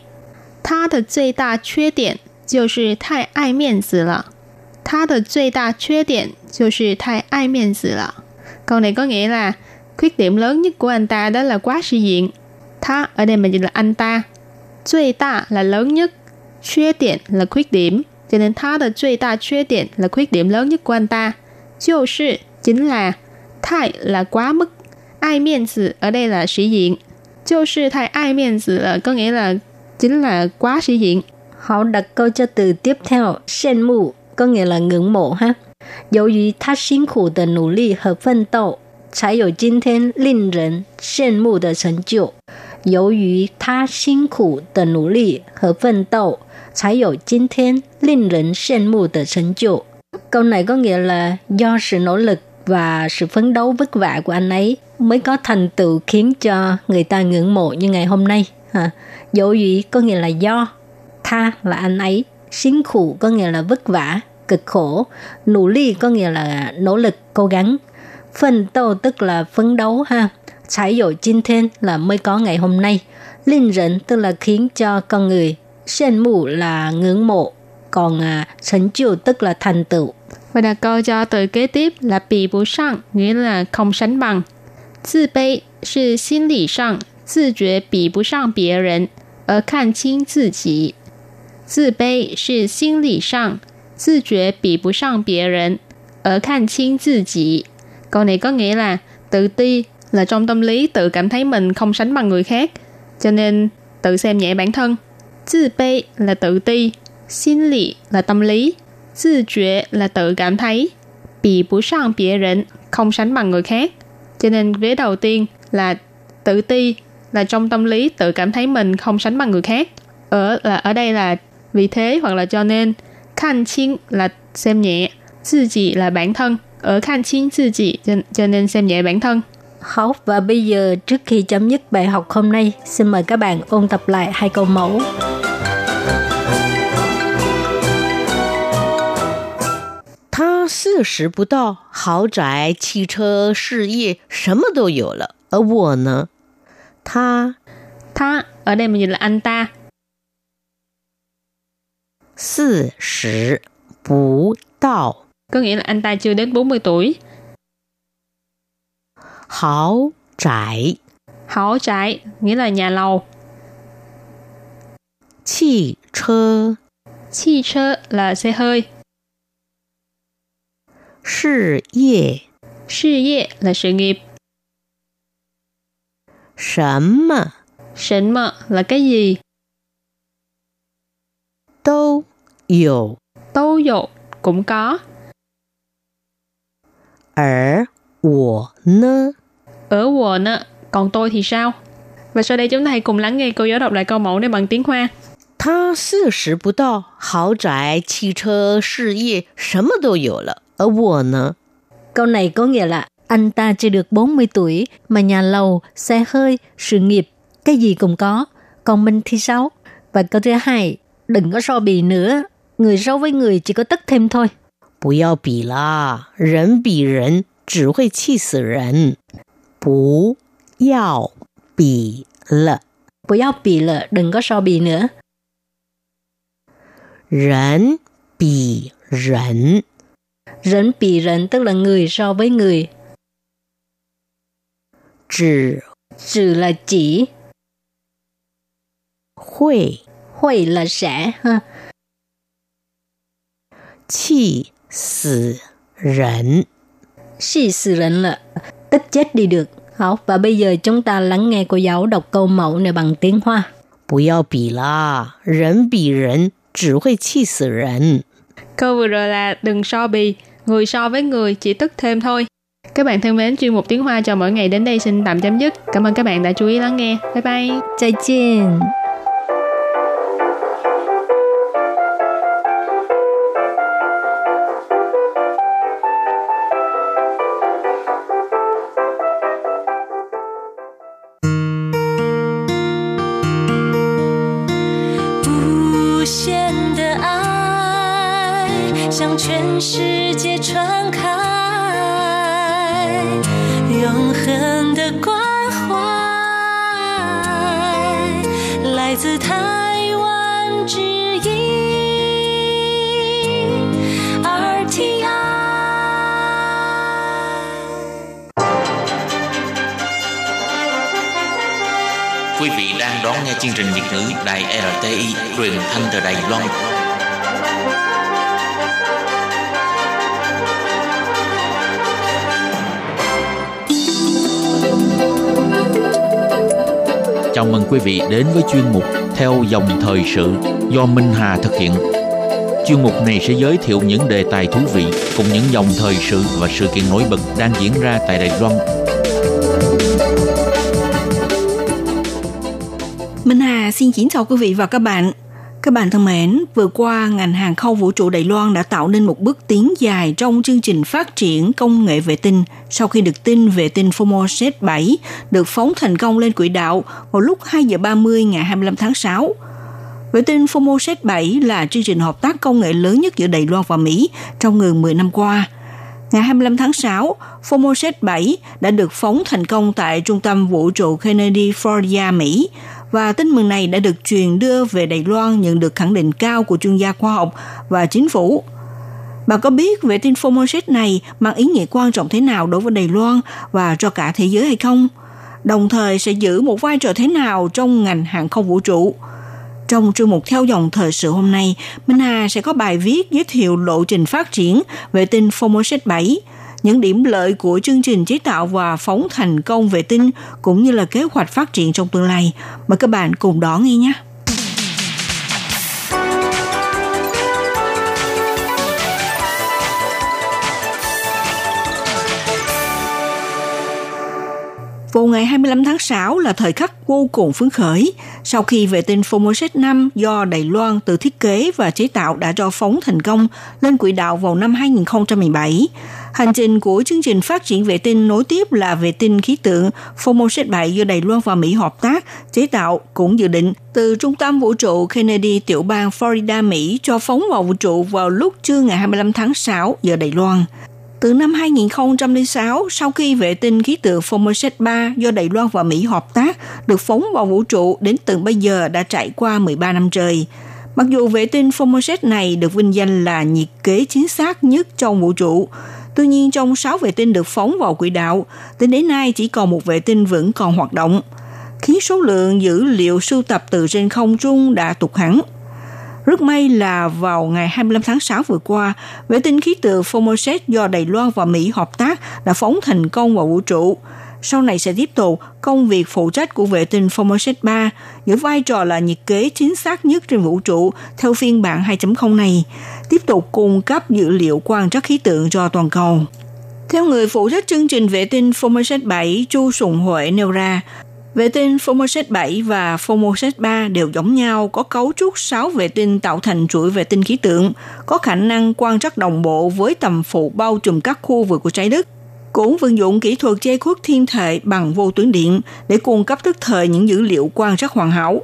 他的最大缺点就是太爱面子了。他的最大缺点就是太爱面子了。Câu này có nghĩa là khuyết điểm lớn nhất của anh ta đó là quá sĩ diện. Tha ở đây mình dịch là anh ta. Cui ta là lớn nhất. Chue điện là khuyết điểm. Cho nên tha de cui ta chue điện là khuyết điểm lớn nhất của anh ta. Jiu shi chính là tai là quá mức. Ai miễn tử ở đây là sĩ diện. Jiu shi tai ai miễn tử là có nghĩa là chính là quá sĩ diện. Họ đặt câu cho từ tiếp theo, shen mu có nghĩa là ngưỡng mộ ha. Dẫu vì ta xin khổ de nỗ lực và phấn đấu, tài có hôm nay令人羡慕的成就。由于他辛苦的努力和奋斗，才有今天令人羡慕的成就。Câu này có nghĩa là do sự nỗ lực và sự phấn đấu vất vả của anh ấy mới có thành tựu khiến cho người ta ngưỡng mộ như ngày hôm nay. Dẫu gì có nghĩa là do, tha là anh ấy, xính khủ có nghĩa là vất vả, cực khổ, nỗ lực có nghĩa là nỗ lực, cố gắng, phấn đấu tức là phấn đấu ha. Chải dội chinh thiên là mới có ngày hôm nay. Linh rỉnh tức là khiến cho con người. Xen mù là ngưỡng mộ. Còn sánh chiều tức là thành tựu. Và đặt câu cho từ kế tiếp là bì bù sang, nghĩa là không sánh bằng. Zi bei là xin lý sang, zi jue bì bù sang bìa rỉnh, ở kan qing zi ji. Zi bei là xin lý sang, zi jue bì bù sang bìa rỉnh, ở kan qing zi ji. Câu này có nghĩa là tự ti là trong tâm lý tự cảm thấy mình không sánh bằng người khác, cho nên tự xem nhẹ bản thân. Tự bê là tự ti, xin lý là tâm lý, tự giác là tự cảm thấy, bì bù sang bìa rỉnh, không sánh bằng người khác. Cho nên vế đầu tiên là tự ti là trong tâm lý tự cảm thấy mình không sánh bằng người khác. Ở là ở đây là vì thế hoặc là cho nên. Kan qing là xem nhẹ, tự chỉ là bản thân, ở kan qing tự chỉ cho nên xem nhẹ bản thân. Học và bây giờ trước khi chấm dứt bài học hôm nay, xin mời các bạn ôn tập lại hai câu mẫu. Tha sự sử bất đạo, hào trại, chi chơ, sự nghiệp, sớm đều có rồi. Ở tôi nè, tha, tha ở đây mình dịch là anh ta. Sự sử bất đạo có nghĩa là anh ta chưa đến bốn mươi tuổi. Hảo trại, hảo trại nghĩa là nhà lầu. Chi chơ, chi chơ là xe hơi. Sự nghiệp, sự nghiệp là sự nghiệp. Sẩm mờ, sẩm mờ là cái gì. Đâu dụ, đâu dụ cũng có. Ở wo nơ, ở wo nơ, còn tôi thì sao? Và sau đây chúng ta hãy cùng lắng nghe cô giáo đọc lại câu mẫu này bằng tiếng Hoa. Tha sự sử bất đạo, hào trại, chi chơ, sự nghiệp, sớm đều có rồi. Ở wo nơ. Câu này có nghĩa là anh ta chưa được bốn mươi tuổi mà nhà lầu, xe hơi, sự nghiệp, cái gì cũng có. Còn mình thì sao? Và câu thứ hai, đừng có so bì nữa. Người so với người chỉ có tức thêm thôi. 不要比啦，人比人。 只会气死人，不要比了，不要比了， đừng có so bì nữa. 人比人，人比人 tức là người so với người. 只 只 là chỉ. 会 会 là sẽ ha. 气死人 xì xì rỉnh là tức chết đi được. Hảo, và bây giờ chúng ta lắng nghe cô giáo đọc câu mẫu này bằng tiếng Hoa. 不要比啦，人比人只会气死人. Câu vừa rồi là đừng so bì, người so với người chỉ tức thêm thôi. Các bạn thân mến, chuyên mục tiếng Hoa cho mỗi ngày đến đây xin tạm chấm dứt. Cảm ơn các bạn đã chú ý lắng nghe. Bye bye. 再见.向全世界传开，永恒的关怀，来自台湾之音 R T I。 Quý vị đang đón nghe chương trình Việt ngữ Đài R T I truyền thanh từ Đài Loan. Chào mừng quý vị đến với chuyên mục Theo dòng thời sự do Minh Hà thực hiện. Chuyên mục này sẽ giới thiệu những đề tài thú vị cùng những dòng thời sự và sự kiện nổi bật đang diễn ra tại Đài Loan. Minh Hà xin kính chào quý vị và các bạn. Các bạn thân mến, vừa qua ngành hàng không vũ trụ Đài Loan đã tạo nên một bước tiến dài trong chương trình phát triển công nghệ vệ tinh sau khi được tin vệ tinh FORMOSAT bảy được phóng thành công lên quỹ đạo vào lúc hai giờ ba mươi ngày hai mươi lăm tháng sáu. Vệ tinh FORMOSAT bảy là chương trình hợp tác công nghệ lớn nhất giữa Đài Loan và Mỹ trong gần mười năm qua. Ngày hai mươi lăm tháng sáu, FORMOSAT bảy đã được phóng thành công tại Trung tâm Vũ trụ Kennedy, Florida, Mỹ. Và tin mừng này đã được truyền đưa về Đài Loan nhận được khẳng định cao của chuyên gia khoa học và chính phủ. Bạn có biết vệ tinh FORMOSAT này mang ý nghĩa quan trọng thế nào đối với Đài Loan và cho cả thế giới hay không? Đồng thời sẽ giữ một vai trò thế nào trong ngành hàng không vũ trụ? Trong chương mục Theo dòng thời sự hôm nay, Minh Hà sẽ có bài viết giới thiệu lộ trình phát triển vệ tinh FORMOSAT bảy, những điểm lợi của chương trình chế tạo và phóng thành công vệ tinh cũng như là kế hoạch phát triển trong tương lai. Mời các bạn cùng đón nghe nhé. Vào ngày hai mươi lăm tháng sáu là thời khắc vô cùng phấn khởi sau khi vệ tinh FORMOSAT năm do Đài Loan tự thiết kế và chế tạo đã cho phóng thành công lên quỹ đạo vào năm hai không một bảy. Hành trình của chương trình phát triển vệ tinh nối tiếp là vệ tinh khí tượng FORMOSAT bảy do Đài Loan và Mỹ hợp tác chế tạo cũng dự định từ Trung tâm Vũ trụ Kennedy tiểu bang Florida, Mỹ cho phóng vào vũ trụ vào lúc trưa ngày hai mươi lăm tháng sáu giờ Đài Loan. Từ năm hai không không sáu, sau khi vệ tinh khí tượng FORMOSAT ba do Đài Loan và Mỹ hợp tác được phóng vào vũ trụ đến tận bây giờ đã trải qua mười ba năm trời. Mặc dù vệ tinh FORMOSAT này được vinh danh là nhiệt kế chính xác nhất trong vũ trụ, tuy nhiên trong sáu vệ tinh được phóng vào quỹ đạo, tính đến nay chỉ còn một vệ tinh vẫn còn hoạt động, khiến số lượng dữ liệu sưu tập từ trên không trung đã tụt hẳn. Rất may là vào ngày hai mươi lăm tháng sáu vừa qua, vệ tinh khí tượng FORMOSAT do Đài Loan và Mỹ hợp tác đã phóng thành công vào vũ trụ. Sau này sẽ tiếp tục công việc phụ trách của vệ tinh FORMOSAT ba, giữ vai trò là nhiệt kế chính xác nhất trên vũ trụ theo phiên bản hai chấm không này, tiếp tục cung cấp dữ liệu quan trắc khí tượng cho toàn cầu. Theo người phụ trách chương trình vệ tinh FORMOSAT bảy, Chu Sùng Huệ nêu ra, vệ tinh FORMOSAT bảy và FORMOSAT ba đều giống nhau, có cấu trúc sáu vệ tinh tạo thành chuỗi vệ tinh khí tượng, có khả năng quan trắc đồng bộ với tầm phụ bao trùm các khu vực của trái đất, cũng vận dụng kỹ thuật che khuất thiên thể bằng vô tuyến điện để cung cấp tức thời những dữ liệu quan trắc hoàn hảo.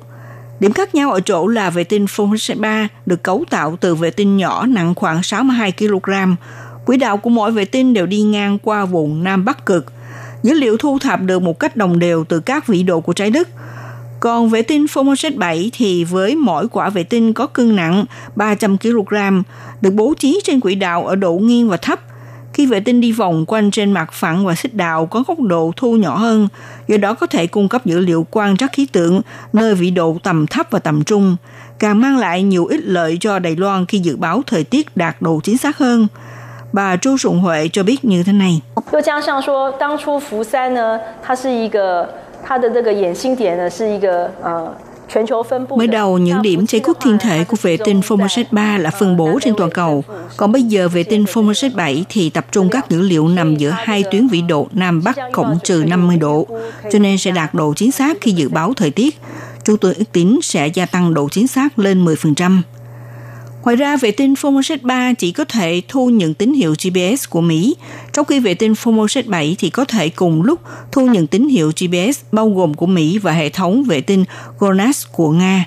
Điểm khác nhau ở chỗ là vệ tinh FORMOSAT ba được cấu tạo từ vệ tinh nhỏ nặng khoảng sáu mươi hai ki lô gam. Quỹ đạo của mỗi vệ tinh đều đi ngang qua vùng Nam Bắc Cực. Dữ liệu thu thập được một cách đồng đều từ các vĩ độ của trái đất. Còn vệ tinh FORMOSAT bảy thì với mỗi quả vệ tinh có cân nặng ba trăm ki lô gam, được bố trí trên quỹ đạo ở độ nghiêng và thấp. Khi vệ tinh đi vòng quanh trên mặt phẳng và xích đạo có góc độ thu nhỏ hơn, do đó có thể cung cấp dữ liệu quan trắc khí tượng nơi vĩ độ tầm thấp và tầm trung, càng mang lại nhiều ích lợi cho Đài Loan khi dự báo thời tiết đạt độ chính xác hơn. Bà Chu Sùng Huệ cho biết như thế này. Mới đầu, những điểm che khuất thiên thể của vệ tinh FORMOSAT ba là phân bố trên toàn cầu, còn bây giờ vệ tinh FORMOSAT bảy thì tập trung các dữ liệu nằm giữa hai tuyến vĩ độ Nam Bắc cộng trừ năm mươi độ, cho nên sẽ đạt độ chính xác khi dự báo thời tiết. Chúng tôi ước tính sẽ gia tăng độ chính xác lên mười phần trăm. Ngoài ra, vệ tinh FORMOSAT ba chỉ có thể thu nhận tín hiệu G P S của Mỹ, trong khi vệ tinh FORMOSAT bảy thì có thể cùng lúc thu nhận tín hiệu G P S bao gồm của Mỹ và hệ thống vệ tinh GLONASS của Nga.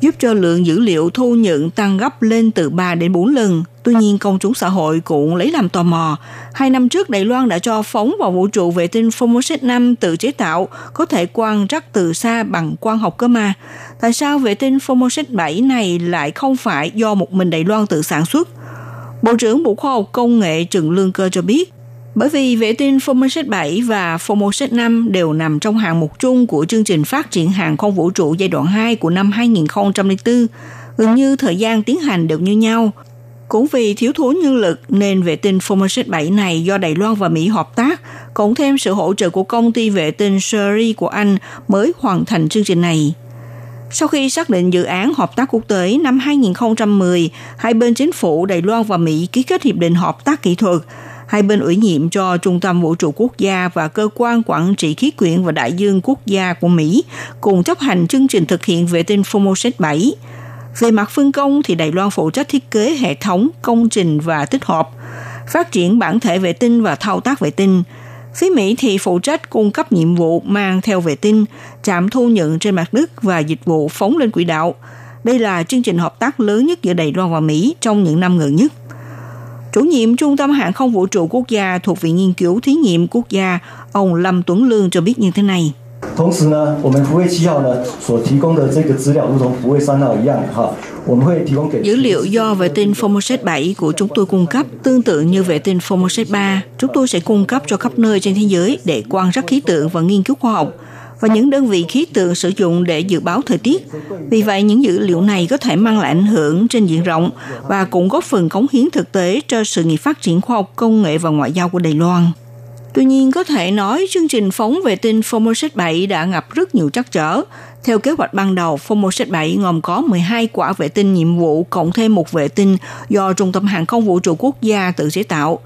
giúp cho lượng dữ liệu thu nhận tăng gấp lên từ ba đến bốn lần. Tuy nhiên, công chúng xã hội cũng lấy làm tò mò. Hai năm trước, Đài Loan đã cho phóng vào vũ trụ vệ tinh FORMOSAT năm tự chế tạo, có thể quan trắc từ xa bằng quang học cơ mà. Tại sao vệ tinh FORMOSAT bảy này lại không phải do một mình Đài Loan tự sản xuất? Bộ trưởng Bộ Khoa học Công nghệ Trần Lương Cơ cho biết, bởi vì vệ tinh FORMOSAT bảy và FORMOSAT năm đều nằm trong hạng mục chung của chương trình phát triển hàng không vũ trụ giai đoạn hai của năm hai không không bốn, gần như thời gian tiến hành đều như nhau. Cũng vì thiếu thốn nhân lực nên vệ tinh FORMOSAT bảy này do Đài Loan và Mỹ hợp tác, cộng thêm sự hỗ trợ của công ty vệ tinh Surrey của Anh mới hoàn thành chương trình này. Sau khi xác định dự án hợp tác quốc tế năm hai không một không, hai bên chính phủ Đài Loan và Mỹ ký kết hiệp định hợp tác kỹ thuật. Hai bên ủy nhiệm cho Trung tâm Vũ trụ Quốc gia và Cơ quan Quản trị Khí quyển và Đại dương Quốc gia của Mỹ cùng chấp hành chương trình thực hiện vệ tinh FORMOSAT bảy. Về mặt phân công thì Đài Loan phụ trách thiết kế hệ thống, công trình và tích hợp, phát triển bản thể vệ tinh và thao tác vệ tinh. Phía Mỹ thì phụ trách cung cấp nhiệm vụ mang theo vệ tinh, trạm thu nhận trên mặt đất và dịch vụ phóng lên quỹ đạo. Đây là chương trình hợp tác lớn nhất giữa Đài Loan và Mỹ trong những năm gần nhất. Chủ nhiệm Trung tâm Hàng không Vũ trụ Quốc gia thuộc Viện Nghiên cứu Thí nghiệm Quốc gia, ông Lâm Tuấn Lương cho biết như thế này. Dữ liệu do vệ tinh FORMOSAT bảy của chúng tôi cung cấp tương tự như vệ tinh FORMOSAT ba, chúng tôi sẽ cung cấp cho khắp nơi trên thế giới để quan trắc khí tượng và nghiên cứu khoa học, và những đơn vị khí tượng sử dụng để dự báo thời tiết. Vì vậy, những dữ liệu này có thể mang lại ảnh hưởng trên diện rộng và cũng góp phần cống hiến thực tế cho sự nghiệp phát triển khoa học công nghệ và ngoại giao của Đài Loan. Tuy nhiên, có thể nói chương trình phóng vệ tinh FORMOSAT bảy đã gặp rất nhiều trắc trở. Theo kế hoạch ban đầu, FORMOSAT bảy gồm có mười hai quả vệ tinh nhiệm vụ cộng thêm một vệ tinh do Trung tâm Hàng không Vũ trụ Quốc gia tự chế tạo,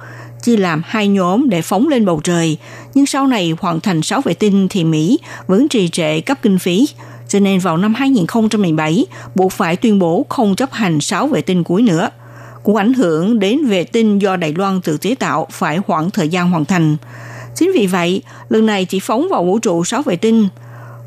chia làm hai nhóm để phóng lên bầu trời. Nhưng sau này hoàn thành sáu vệ tinh thì Mỹ vẫn trì trệ cấp kinh phí, cho nên vào năm hai không một bảy buộc phải tuyên bố không chấp hành sáu vệ tinh cuối nữa. Cũng ảnh hưởng đến vệ tinh do Đài Loan tự chế tạo phải hoãn thời gian hoàn thành. Chính vì vậy, lần này chỉ phóng vào vũ trụ sáu vệ tinh.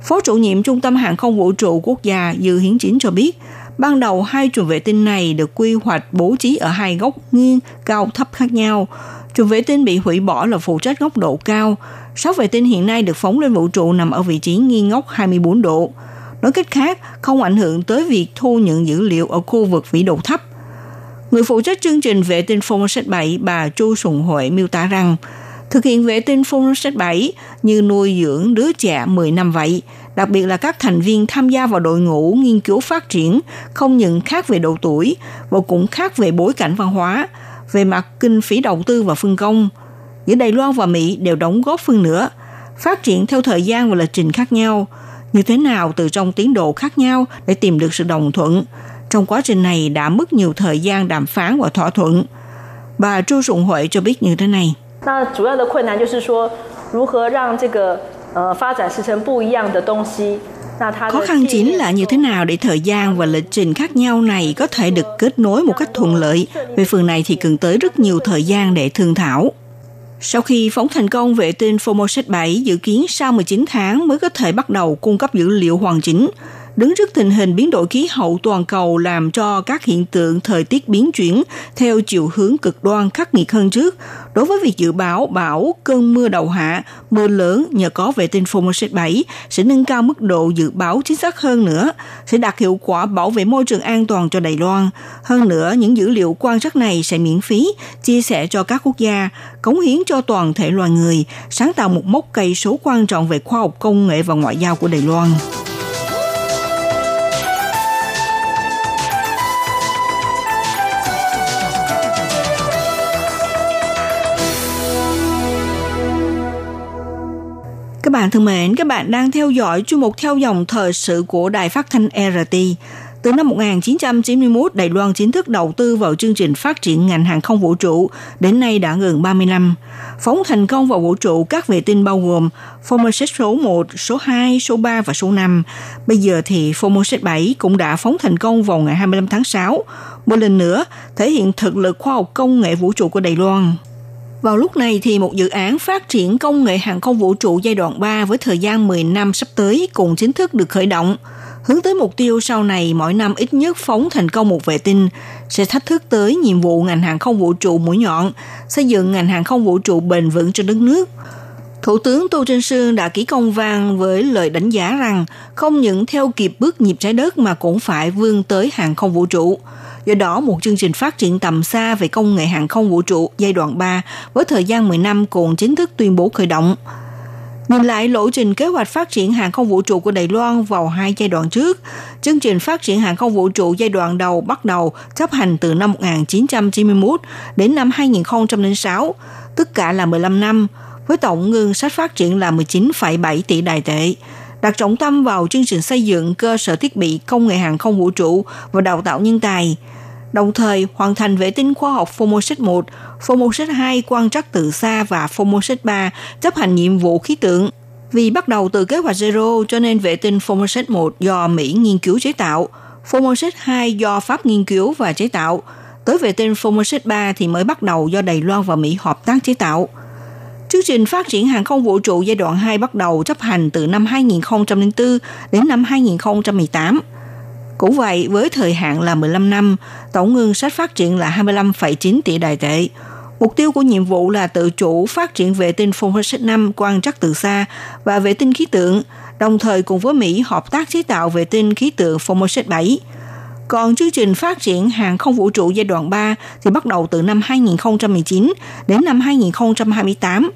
Phó chủ nhiệm Trung tâm Hàng không Vũ trụ Quốc gia Dư Hiến Chính cho biết, ban đầu hai chùm vệ tinh này được quy hoạch bố trí ở hai góc nghiêng cao thấp khác nhau. Chùm vệ tinh bị hủy bỏ là phụ trách góc độ cao. Sáu vệ tinh hiện nay được phóng lên vũ trụ nằm ở vị trí nghiêng góc hai mươi bốn độ. Nói cách khác, không ảnh hưởng tới việc thu nhận dữ liệu ở khu vực vĩ độ thấp. Người phụ trách chương trình vệ tinh FORMOSAT bảy bà Chu Sùng Huệ miêu tả rằng, thực hiện vệ tinh FORMOSAT bảy như nuôi dưỡng đứa trẻ mười năm vậy, đặc biệt là các thành viên tham gia vào đội ngũ nghiên cứu phát triển không những khác về độ tuổi và cũng khác về bối cảnh văn hóa, về mặt kinh phí đầu tư và phân công. Giữa Đài Loan và Mỹ đều đóng góp phân nửa, phát triển theo thời gian và lịch trình khác nhau, như thế nào từ trong tiến độ khác nhau để tìm được sự đồng thuận. Trong quá trình này đã mất nhiều thời gian đàm phán và thỏa thuận. Bà Chu Sùng Huệ cho biết như thế này. Khó khăn chính là như thế nào để thời gian và lịch trình khác nhau này có thể được kết nối một cách thuận lợi. Về phần này thì cần tới rất nhiều thời gian để thương thảo. Sau khi phóng thành công vệ tinh FORMOSAT bảy, dự kiến sau mười chín tháng mới có thể bắt đầu cung cấp dữ liệu hoàn chỉnh. Đứng trước tình hình biến đổi khí hậu toàn cầu làm cho các hiện tượng thời tiết biến chuyển theo chiều hướng cực đoan khắc nghiệt hơn trước, đối với việc dự báo bão, cơn mưa đầu hạ, mưa lớn nhờ có vệ tinh FORMOSAT bảy sẽ nâng cao mức độ dự báo chính xác hơn nữa, sẽ đạt hiệu quả bảo vệ môi trường an toàn cho Đài Loan. Hơn nữa, những dữ liệu quan trắc này sẽ miễn phí, chia sẻ cho các quốc gia, cống hiến cho toàn thể loài người, sáng tạo một mốc cây số quan trọng về khoa học công nghệ và ngoại giao của Đài Loan. Các bạn thân mến, các bạn đang theo dõi chuyên mục theo dòng thời sự của Đài Phát thanh rờ tê i. Từ năm một nghìn chín trăm chín mươi mốt, Đài Loan chính thức đầu tư vào chương trình phát triển ngành hàng không vũ trụ, đến nay đã gần ba mươi năm. Phóng thành công vào vũ trụ các vệ tinh bao gồm FORMOSAT số một, số hai, số ba và số năm. Bây giờ thì FORMOSAT bảy cũng đã phóng thành công vào ngày hai mươi lăm tháng sáu. Một lần nữa, thể hiện thực lực khoa học công nghệ vũ trụ của Đài Loan. Vào lúc này thì một dự án phát triển công nghệ hàng không vũ trụ giai đoạn ba với thời gian mười năm sắp tới cũng chính thức được khởi động. hướng tới mục tiêu sau này mỗi năm ít nhất phóng thành công một vệ tinh, sẽ thách thức tới nhiệm vụ ngành hàng không vũ trụ mũi nhọn, xây dựng ngành hàng không vũ trụ bền vững cho đất nước. Thủ tướng Tô Trinh Sương đã ký công văn với lời đánh giá rằng không những theo kịp bước nhịp trái đất mà cũng phải vươn tới hàng không vũ trụ. Do đó, một chương trình phát triển tầm xa về công nghệ hàng không vũ trụ giai đoạn ba với thời gian mười năm cũng chính thức tuyên bố khởi động. Nhìn lại lộ trình kế hoạch phát triển hàng không vũ trụ của Đài Loan vào hai giai đoạn trước, chương trình phát triển hàng không vũ trụ giai đoạn đầu bắt đầu chấp hành từ năm một nghìn chín trăm chín mươi mốt đến năm hai nghìn không trăm lẻ sáu, tất cả là mười lăm năm, với tổng ngân sách phát triển là mười chín phẩy bảy tỷ đài tệ, đặt trọng tâm vào chương trình xây dựng cơ sở thiết bị công nghệ hàng không vũ trụ và đào tạo nhân tài, đồng thời hoàn thành vệ tinh khoa học FORMOSAT một, FORMOSAT hai quan trắc từ xa và FORMOSAT ba chấp hành nhiệm vụ khí tượng. Vì bắt đầu từ kế hoạch zero cho nên vệ tinh FORMOSAT một do Mỹ nghiên cứu chế tạo, FORMOSAT hai do Pháp nghiên cứu và chế tạo, tới vệ tinh FORMOSAT ba thì mới bắt đầu do Đài Loan và Mỹ hợp tác chế tạo. Chương trình phát triển hàng không vũ trụ giai đoạn hai bắt đầu chấp hành từ năm hai nghìn không trăm lẻ bốn đến năm hai nghìn không trăm mười tám. Cũng vậy, với thời hạn là mười lăm năm, tổng ngân sách phát triển là hai mươi lăm phẩy chín tỷ đài tệ. Mục tiêu của nhiệm vụ là tự chủ phát triển vệ tinh FORMOSAT năm quan trắc từ xa và vệ tinh khí tượng, đồng thời cùng với Mỹ hợp tác chế tạo vệ tinh khí tượng FORMOSAT bảy. Còn chương trình phát triển hàng không vũ trụ giai đoạn ba thì bắt đầu từ năm hai nghìn không trăm mười chín đến năm hai nghìn không trăm hai mươi tám,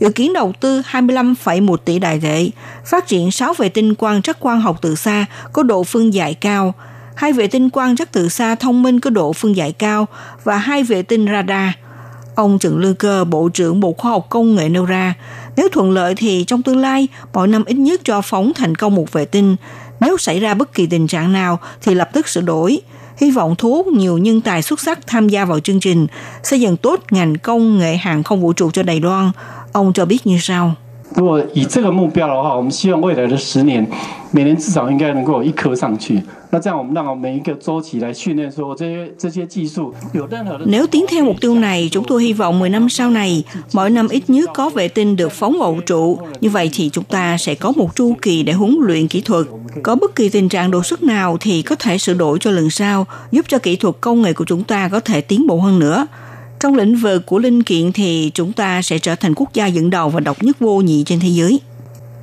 dự kiến đầu tư hai mươi lăm phẩy một tỷ đài tệ, phát triển sáu vệ tinh quan trắc quang học từ xa có độ phân giải cao, hai vệ tinh quan trắc từ xa thông minh có độ phân giải cao và hai vệ tinh radar. Ông Trần Lương Cơ, Bộ trưởng Bộ Khoa học Công nghệ nêu ra, nếu thuận lợi thì trong tương lai, mỗi năm ít nhất cho phóng thành công một vệ tinh. Nếu xảy ra bất kỳ tình trạng nào thì lập tức sửa đổi. Hy vọng thu hút nhiều nhân tài xuất sắc tham gia vào chương trình, xây dựng tốt ngành công nghệ hàng không vũ trụ cho Đài Loan. Ông cho biết như sau. Nếu tiến theo mục tiêu này, chúng tôi hy vọng mười năm sau này, mỗi năm ít nhất có vệ tinh được phóng vào vũ trụ. Như vậy thì chúng ta sẽ có một chu kỳ để huấn luyện kỹ thuật. Có bất kỳ tình trạng đột xuất nào thì có thể sửa đổi cho lần sau, giúp cho kỹ thuật công nghệ của chúng ta có thể tiến bộ hơn nữa. Trong lĩnh vực của linh kiện thì chúng ta sẽ trở thành quốc gia dẫn đầu và độc nhất vô nhị trên thế giới.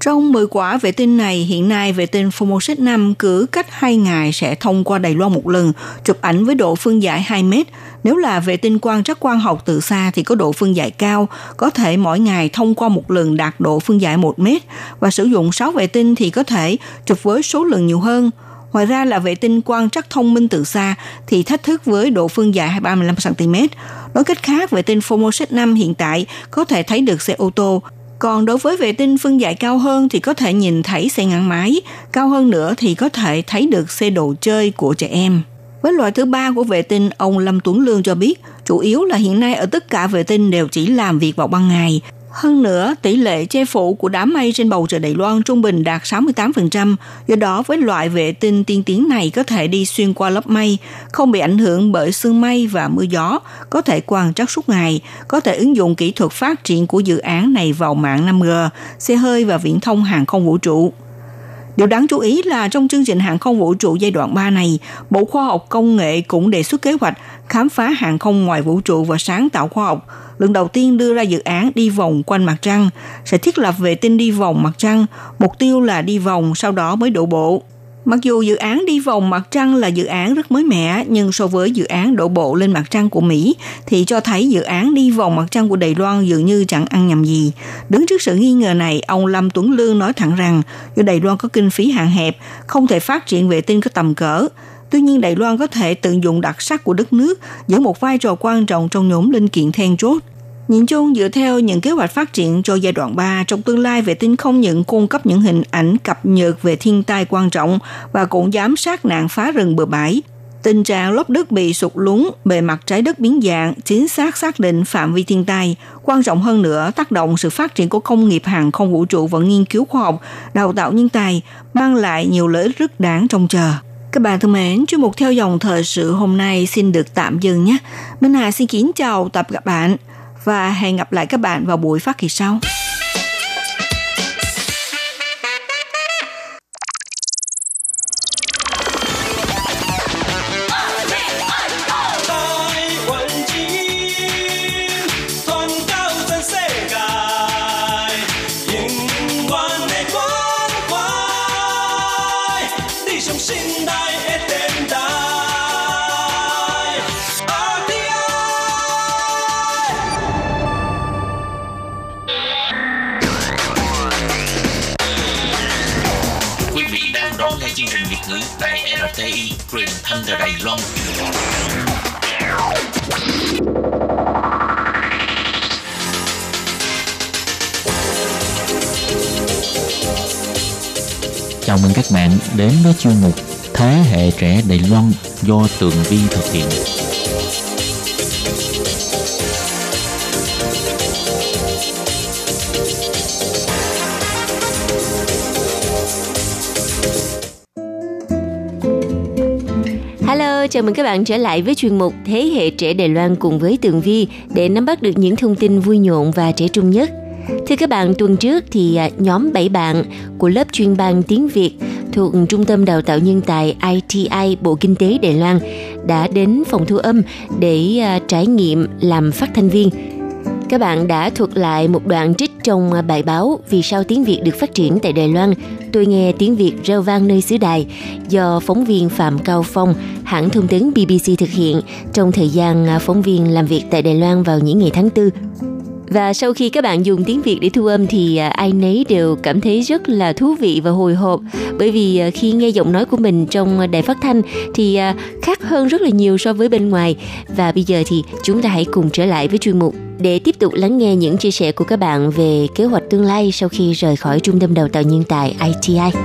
Trong mười quả vệ tinh này, hiện nay vệ tinh FORMOSAT năm cứ cách hai ngày sẽ thông qua Đài Loan một lần, chụp ảnh với độ phân giải hai mét. Nếu là vệ tinh quan trắc quang học từ xa thì có độ phân giải cao, có thể mỗi ngày thông qua một lần đạt độ phân giải một mét. Và sử dụng sáu vệ tinh thì có thể chụp với số lần nhiều hơn. Ngoài ra là vệ tinh quan trắc thông minh từ xa thì thách thức với độ phân giải ba mươi lăm xăng ti mét. Nói cách khác, vệ tinh FORMOSAT năm hiện tại có thể thấy được xe ô tô. Còn đối với vệ tinh phân giải cao hơn thì có thể nhìn thấy xe ngăn máy, cao hơn nữa thì có thể thấy được xe đồ chơi của trẻ em. Với loại thứ ba của vệ tinh, ông Lâm Tuấn Lương cho biết, chủ yếu là hiện nay ở tất cả vệ tinh đều chỉ làm việc vào ban ngày. Hơn nữa, tỷ lệ che phủ của đám mây trên bầu trời Đài Loan trung bình đạt sáu mươi tám phần trăm, do đó với loại vệ tinh tiên tiến này có thể đi xuyên qua lớp mây, không bị ảnh hưởng bởi sương mây và mưa gió, có thể quan trắc suốt ngày, có thể ứng dụng kỹ thuật phát triển của dự án này vào mạng năm G, xe hơi và viễn thông hàng không vũ trụ. Điều đáng chú ý là trong chương trình hàng không vũ trụ giai đoạn ba này, Bộ Khoa học Công nghệ cũng đề xuất kế hoạch khám phá hàng không ngoài vũ trụ và sáng tạo khoa học. Lần đầu tiên đưa ra dự án đi vòng quanh mặt trăng, sẽ thiết lập vệ tinh đi vòng mặt trăng, mục tiêu là đi vòng sau đó mới đổ bộ. Mặc dù dự án đi vòng mặt trăng là dự án rất mới mẻ, nhưng so với dự án đổ bộ lên mặt trăng của Mỹ, thì cho thấy dự án đi vòng mặt trăng của Đài Loan dường như chẳng ăn nhầm gì. Đứng trước sự nghi ngờ này, ông Lâm Tuấn Lương nói thẳng rằng, do Đài Loan có kinh phí hạn hẹp, không thể phát triển vệ tinh có tầm cỡ. Tuy nhiên, Đài Loan có thể tận dụng đặc sắc của đất nước, giữ một vai trò quan trọng trong nhóm linh kiện then chốt. Nhìn chung, dựa theo những kế hoạch phát triển cho giai đoạn ba, trong tương lai vệ tinh không những cung cấp những hình ảnh cập nhật về thiên tai quan trọng và cũng giám sát nạn phá rừng bừa bãi. Tình trạng lớp đất bị sụt lún, bề mặt trái đất biến dạng, chính xác xác định phạm vi thiên tai. Quan trọng hơn nữa, tác động sự phát triển của công nghiệp hàng không vũ trụ và nghiên cứu khoa học, đào tạo nhân tài, mang lại nhiều lợi ích rất đáng trông chờ. Các bạn thân mến, chuyên mục theo dòng thời sự hôm nay xin được tạm dừng nhé. Minh Hà xin kính chào tạm biệt các bạn. Và hẹn gặp lại các bạn vào buổi phát kỳ sau. đón nghe chương trình Việt ngữ tại rờ tê i, truyền thanh từ Đài Loan. Chào mừng các bạn đến với chuyên mục Thế hệ trẻ Đài Loan do Tường Vi thực hiện. Chào mừng các bạn trở lại với chuyên mục Thế hệ trẻ Đài Loan cùng với Tường Vi để nắm bắt được những thông tin vui nhộn và trẻ trung nhất. Thưa các bạn, tuần trước thì nhóm bảy bạn của lớp chuyên ban tiếng Việt thuộc Trung tâm Đào tạo Nhân tài i tê i Bộ Kinh tế Đài Loan đã đến phòng thu âm để trải nghiệm làm phát thanh viên. Các bạn đã thuật lại một đoạn trích trong bài báo Vì sao tiếng Việt được phát triển tại Đài Loan, tôi nghe tiếng Việt reo vang nơi xứ Đài do phóng viên Phạm Cao Phong, hãng thông tấn B B C thực hiện trong thời gian phóng viên làm việc tại Đài Loan vào những ngày tháng tư. Và sau khi các bạn dùng tiếng Việt để thu âm thì ai nấy đều cảm thấy rất là thú vị và hồi hộp, bởi vì khi nghe giọng nói của mình trong đài phát thanh thì khác hơn rất là nhiều so với bên ngoài. Và bây giờ thì chúng ta hãy cùng trở lại với chuyên mục để tiếp tục lắng nghe những chia sẻ của các bạn về kế hoạch tương lai sau khi rời khỏi Trung tâm Đào tạo Nhân tài i tê i.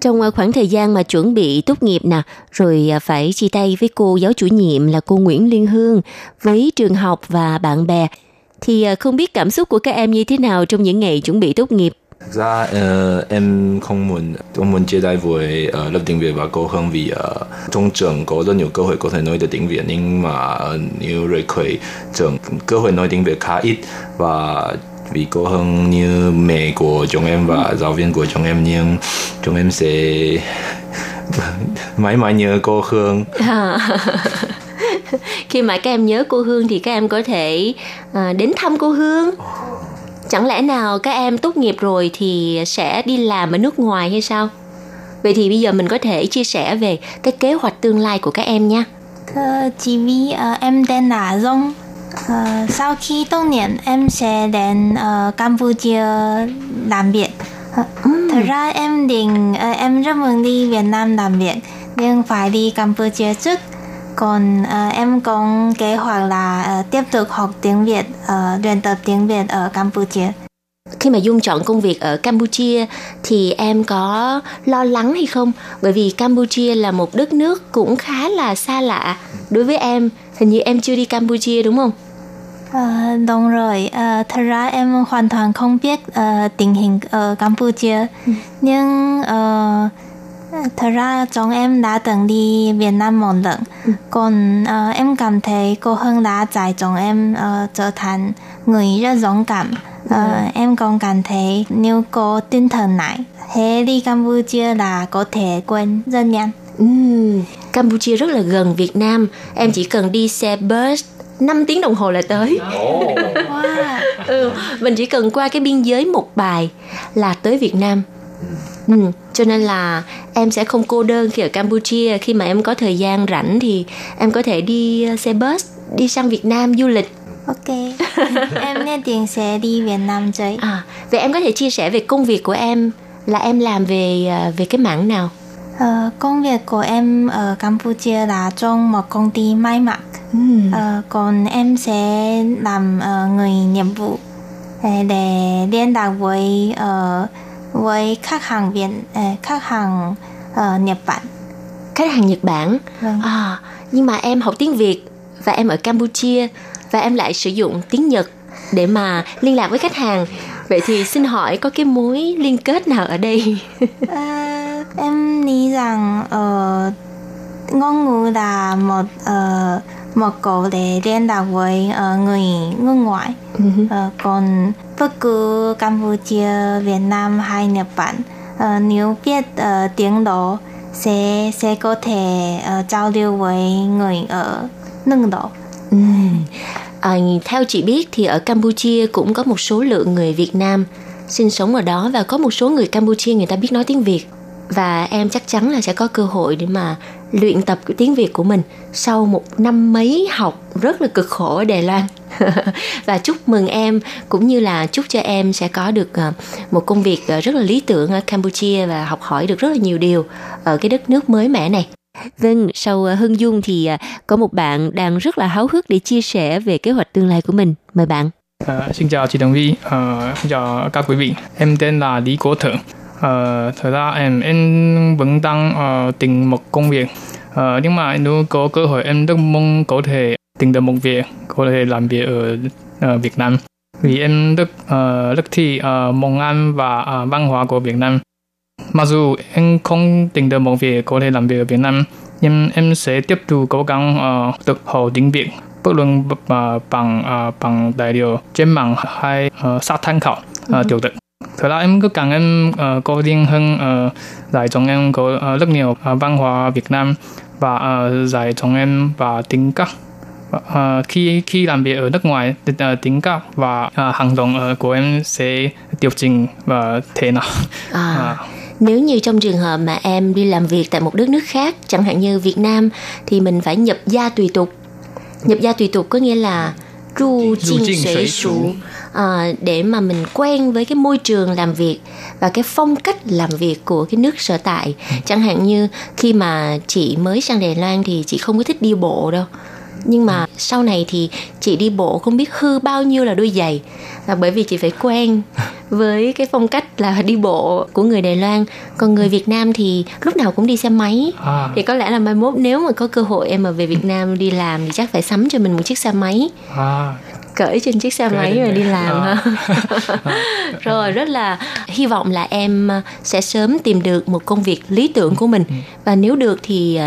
Trong khoảng thời gian mà chuẩn bị tốt nghiệp nè, rồi phải chia tay với cô giáo chủ nhiệm là cô Nguyễn Liên Hương, với trường học và bạn bè, thì không biết cảm xúc của các em như thế nào trong những ngày chuẩn bị tốt nghiệp? Thực ra uh, em không muốn không muốn chia tay với uh, lớp tiếng Việt và cô Hương vì uh, trong trường có rất nhiều cơ hội có thể nói được tiếng Việt, nhưng mà uh, nếu rời khỏi trường cơ hội nói tiếng Việt khá ít, và vì cô Hương như mẹ của chúng em và giáo viên của chúng em, nhưng chúng em sẽ mãi mãi nhớ cô Hương. Khi mà các em nhớ cô Hương thì các em có thể à, đến thăm cô Hương. Chẳng lẽ nào các em tốt nghiệp rồi thì sẽ đi làm ở nước ngoài hay sao? Vậy thì bây giờ mình có thể chia sẻ về cái kế hoạch tương lai của các em nha. Thưa chị Vy, uh, em tên là Dung. Uh, sau khi tốt nghiệp em sẽ đến uh, Campuchia làm việc. Uh, um. Thật ra em định uh, em rất muốn đi Việt Nam làm việc, nhưng phải đi Campuchia trước. Còn uh, em có kế hoạch là uh, tiếp tục học tiếng Việt, uh, luyện tập tiếng Việt ở Campuchia. Khi mà Dung chọn công việc ở Campuchia thì em có lo lắng hay không? Bởi vì Campuchia là một đất nước cũng khá là xa lạ đối với em. Hình như em chưa đi Campuchia đúng không? À, đúng rồi, à, thật ra em hoàn toàn không biết uh, tình hình ở Campuchia. Ừ. Nhưng uh, thật ra chúng em đã từng đi Việt Nam một lần. Ừ. Còn uh, em cảm thấy cô Hương đã dạy chúng em uh, trở thành người rất dũng cảm. Ừ. Uh, em còn cảm thấy nếu có tinh thần này, thế đi Campuchia là có thể quên rất nhanh. Ừ. Campuchia rất là gần Việt Nam, em chỉ cần đi xe bus năm tiếng đồng hồ là tới. Oh. Wow. Ừ, mình chỉ cần qua cái biên giới một bài là tới Việt Nam. Ừ, cho nên là em sẽ không cô đơn khi ở Campuchia. Khi mà em có thời gian rảnh thì em có thể đi xe bus đi sang Việt Nam du lịch. Ok. Em nên tiền sẽ đi Việt Nam chơi. À, vậy em có thể chia sẻ về công việc của em là em làm về về cái mảng nào? Uh, công việc của em ở Campuchia là trong một công ty may mặc. Mm. Uh, còn em sẽ làm uh, người nhiệm vụ để liên lạc với uh, với khách hàng Việt, uh, khách hàng uh, Nhật Bản. Khách hàng Nhật Bản. Uh. À, nhưng mà em học tiếng Việt và em ở Campuchia và em lại sử dụng tiếng Nhật để mà liên lạc với khách hàng. Vậy thì xin hỏi có cái mối liên kết nào ở đây? uh, em nghĩ rằng uh, ngôn ngữ là một uh, một cầu để liên lạc với uh, người nước ngoài. Uh-huh. Uh, còn bất cứ Campuchia, Việt Nam hay Nhật Bản, uh, nếu biết uh, tiếng đó sẽ sẽ có thể uh, giao lưu với người ở nước đó. Uhm. À, theo chị biết thì ở Campuchia cũng có một số lượng người Việt Nam sinh sống ở đó, và có một số người Campuchia người ta biết nói tiếng Việt. Và em chắc chắn là sẽ có cơ hội để mà luyện tập cái tiếng Việt của mình sau một năm mấy học rất là cực khổ ở Đài Loan. Và chúc mừng em, cũng như là chúc cho em sẽ có được một công việc rất là lý tưởng ở Campuchia và học hỏi được rất là nhiều điều ở cái đất nước mới mẻ này. Vâng, sau Hưng Dung thì có một bạn đang rất là háo hức để chia sẻ về kế hoạch tương lai của mình. Mời bạn. À, xin chào chị Đồng Vy, à, xin chào các quý vị. Em tên là Lý Cố Thượng. Ờ, thật ra em, em vẫn đang uh, tìm một công việc, uh, nhưng mà nếu có cơ hội em rất mong có thể tìm được một việc, có thể làm việc ở uh, Việt Nam. Vì em rất, uh, rất thích uh, món ăn và uh, văn hóa của Việt Nam. Mặc dù em không tìm được một việc có thể làm việc ở Việt Nam, nhưng em sẽ tiếp tục cố gắng uh, được học tiếng Việt, bất luận uh, bằng, uh, bằng tài liệu trên mạng hay uh, sách tham khảo uh, tiểu uh-huh. Được. Thật ra em cứ càng em uh, có riêng hơn uh, dạy chúng em có uh, rất nhiều uh, văn hóa Việt Nam và uh, dạy chúng em và tính cách. Uh, khi khi làm việc ở nước ngoài, uh, tính cách và uh, hành động uh, của em sẽ điều chỉnh và thế nào. À, uh. Nếu như trong trường hợp mà em đi làm việc tại một đất nước khác, chẳng hạn như Việt Nam, thì mình phải nhập gia tùy tục. Nhập gia tùy tục có nghĩa là Du Chinh Sủy Sụ, à, để mà mình quen với cái môi trường làm việc và cái phong cách làm việc của cái nước sở tại. Chẳng hạn như khi mà chị mới sang Đài Loan thì chị không có thích đi bộ đâu, nhưng mà sau này thì chị đi bộ không biết hư bao nhiêu là đôi giày, là bởi vì chị phải quen với cái phong cách là đi bộ của người Đài Loan. Còn người Việt Nam thì lúc nào cũng đi xe máy, à. Thì có lẽ là mai mốt nếu mà có cơ hội em mà về Việt Nam đi làm thì chắc phải sắm cho mình một chiếc xe máy, à. Cởi trên chiếc xe máy rồi đi làm à. Rồi rất là hy vọng là em sẽ sớm tìm được một công việc lý tưởng của mình. Và nếu được thì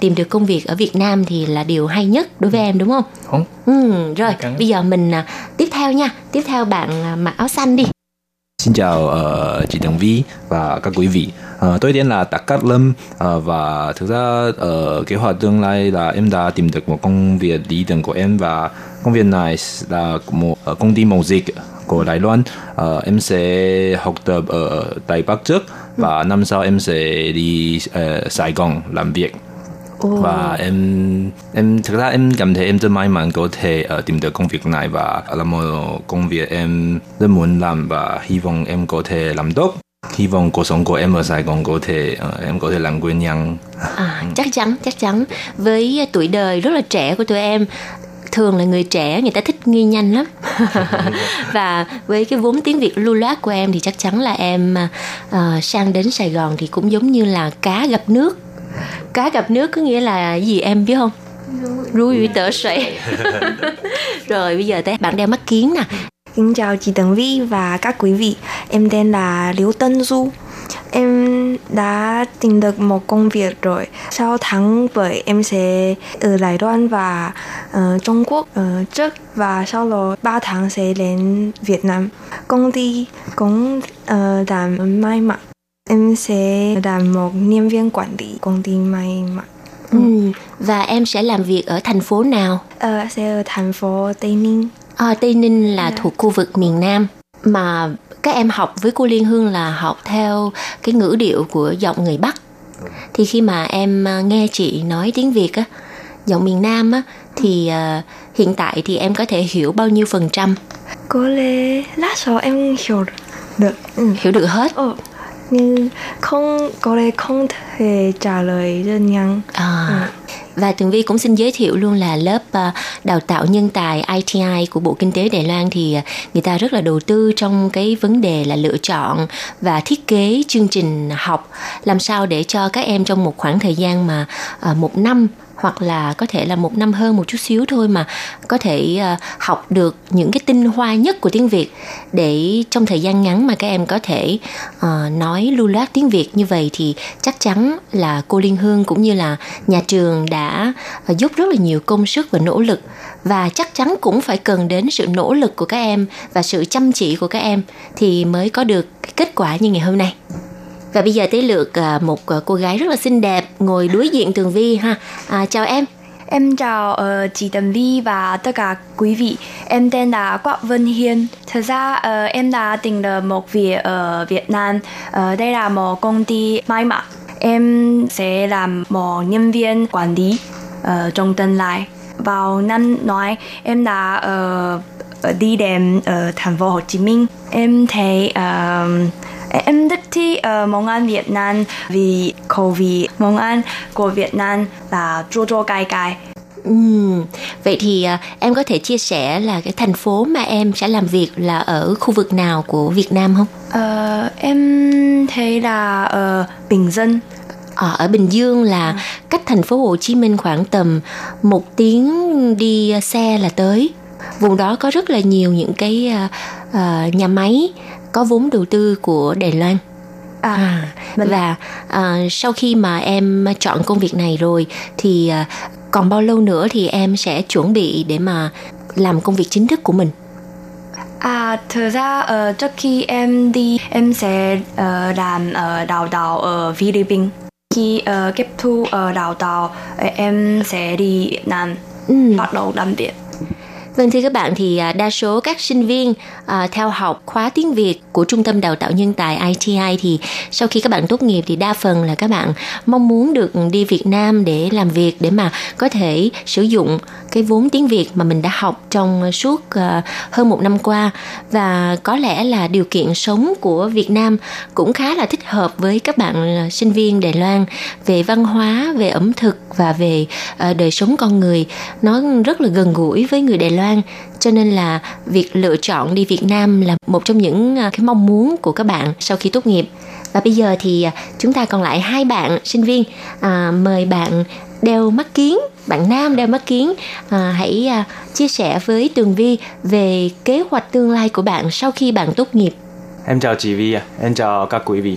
tìm được công việc ở Việt Nam thì là điều hay nhất đối với em, đúng không? Không. Ừ, rồi, bây giờ mình tiếp theo nha. Tiếp theo bạn mặc áo xanh đi. Xin chào uh, chị Đồng Vy và các quý vị. Uh, tôi tên là Tạc Cát Lâm, uh, và thực ra uh, kế hoạch tương lai là em đã tìm được một công việc lý tưởng của em, và công việc này là một uh, công ty mậu dịch của Đài Loan. Uh, em sẽ học tập ở Đài Bắc trước, và năm sau em sẽ đi uh, Sài Gòn làm việc. Oh. Và em em thực ra em cảm thấy em rất may mắn có thể uh, tìm được công việc này, và là một công việc em rất muốn làm và hy vọng em có thể làm tốt. Hy vọng cuộc sống của em ở Sài Gòn có thể uh, em có thể làm quên nhang. À, chắc chắn chắc chắn với tuổi đời rất là trẻ của tụi em. Thường là người trẻ người ta thích nghi nhanh lắm. Và với cái vốn tiếng Việt lưu loát của em thì chắc chắn là em uh, sang đến Sài Gòn thì cũng giống như là cá gặp nước. Cá gặp nước có nghĩa là gì em biết không? Rúi rủi tở sậy. Rồi bây giờ tới bạn đeo mắt kiến nè. Xin chào chị Tường Vi và các quý vị. Em tên là Liễu Tân Du. Em đã tìm được một công việc rồi. Sau tháng bảy em sẽ ở Đài Loan và uh, Trung Quốc uh, trước, và sau đó ba tháng sẽ đến Việt Nam. Công ty cũng uh, làm may mặc. Em sẽ làm một nhân viên quản lý công ty may mặc. Ừ. Ừ. Và em sẽ làm việc ở thành phố nào? Ờ, sẽ ở thành phố Tây Ninh. À, Tây Ninh là yeah. thuộc khu vực miền Nam. Mà các em học với cô Liên Hương là học theo cái ngữ điệu của giọng người Bắc. Thì khi mà em nghe chị nói tiếng Việt á, giọng miền Nam á, thì uh, hiện tại thì em có thể hiểu bao nhiêu phần trăm? Có lẽ lát sau em hiểu được. Ừ. Hiểu được hết? Ừ. Nhưng không, có lẽ không thể trả lời rất nhanh. À. Ừ. Và Tường Vi cũng xin giới thiệu luôn là lớp đào tạo nhân tài i tê i của Bộ Kinh tế Đài Loan thì người ta rất là đầu tư trong cái vấn đề là lựa chọn và thiết kế chương trình học làm sao để cho các em trong một khoảng thời gian mà một năm hoặc là có thể là một năm hơn một chút xíu thôi mà có thể học được những cái tinh hoa nhất của tiếng Việt, để trong thời gian ngắn mà các em có thể nói lưu loát tiếng Việt như vậy thì chắc chắn là cô Liên Hương cũng như là nhà trường đã giúp rất là nhiều công sức và nỗ lực, và chắc chắn cũng phải cần đến sự nỗ lực của các em và sự chăm chỉ của các em thì mới có được cái kết quả như ngày hôm nay. Và bây giờ tới lượt một cô gái rất là xinh đẹp ngồi đối diện Tường Vi ha. À, chào em. Em chào uh, chị Tường Vi và tất cả quý vị. Em tên là Quách Vân Hiên. Thật ra uh, em đã tìm được một việc ở Việt Nam. Uh, đây là một công ty may mặc. Em sẽ làm một nhân viên quản lý uh, trong tương lai. Vào năm ngoái, em đã uh, đi đến ở thành phố Hồ Chí Minh. Em thấy uh, em rất thích uh, món ăn Việt Nam vì khẩu vị món ăn của Việt Nam là chua chua cay cay. Ừ. Vậy thì uh, em có thể chia sẻ là cái thành phố mà em sẽ làm việc là ở khu vực nào của Việt Nam không? Uh, em thấy là uh, Bình Dương. Ở ở Bình Dương là ừ. cách thành phố Hồ Chí Minh khoảng tầm một tiếng đi xe là tới. Vùng đó có rất là nhiều những cái uh, uh, nhà máy có vốn đầu tư của Đài Loan. À, à, và uh, sau khi mà em chọn công việc này rồi thì uh, còn bao lâu nữa thì em sẽ chuẩn bị để mà làm công việc chính thức của mình? À, thực ra uh, trước khi em đi em sẽ uh, làm uh, đào tạo ở Philippines. Khi uh, kết thúc uh, đào tạo em sẽ đi Việt Nam ừ. bắt đầu làm việc. Vâng, thưa các bạn, thì đa số các sinh viên à, theo học khóa tiếng Việt của Trung tâm Đào tạo Nhân tài i tê i thì sau khi các bạn tốt nghiệp thì đa phần là các bạn mong muốn được đi Việt Nam để làm việc, để mà có thể sử dụng cái vốn tiếng Việt mà mình đã học trong suốt à, hơn một năm qua. Và có lẽ là điều kiện sống của Việt Nam cũng khá là thích hợp với các bạn sinh viên Đài Loan về văn hóa, về ẩm thực và về à, đời sống con người. Nó rất là gần gũi với người Đài Loan. Cho nên là việc lựa chọn đi Việt Nam là một trong những cái mong muốn của các bạn sau khi tốt nghiệp. Và bây giờ thì chúng ta còn lại hai bạn sinh viên. À, mời bạn Đeo Mắt Kiến, bạn Nam Đeo Mắt Kiến, à, hãy à, chia sẻ với Tường Vi về kế hoạch tương lai của bạn sau khi bạn tốt nghiệp. Em chào chị Vi, em chào các quý vị.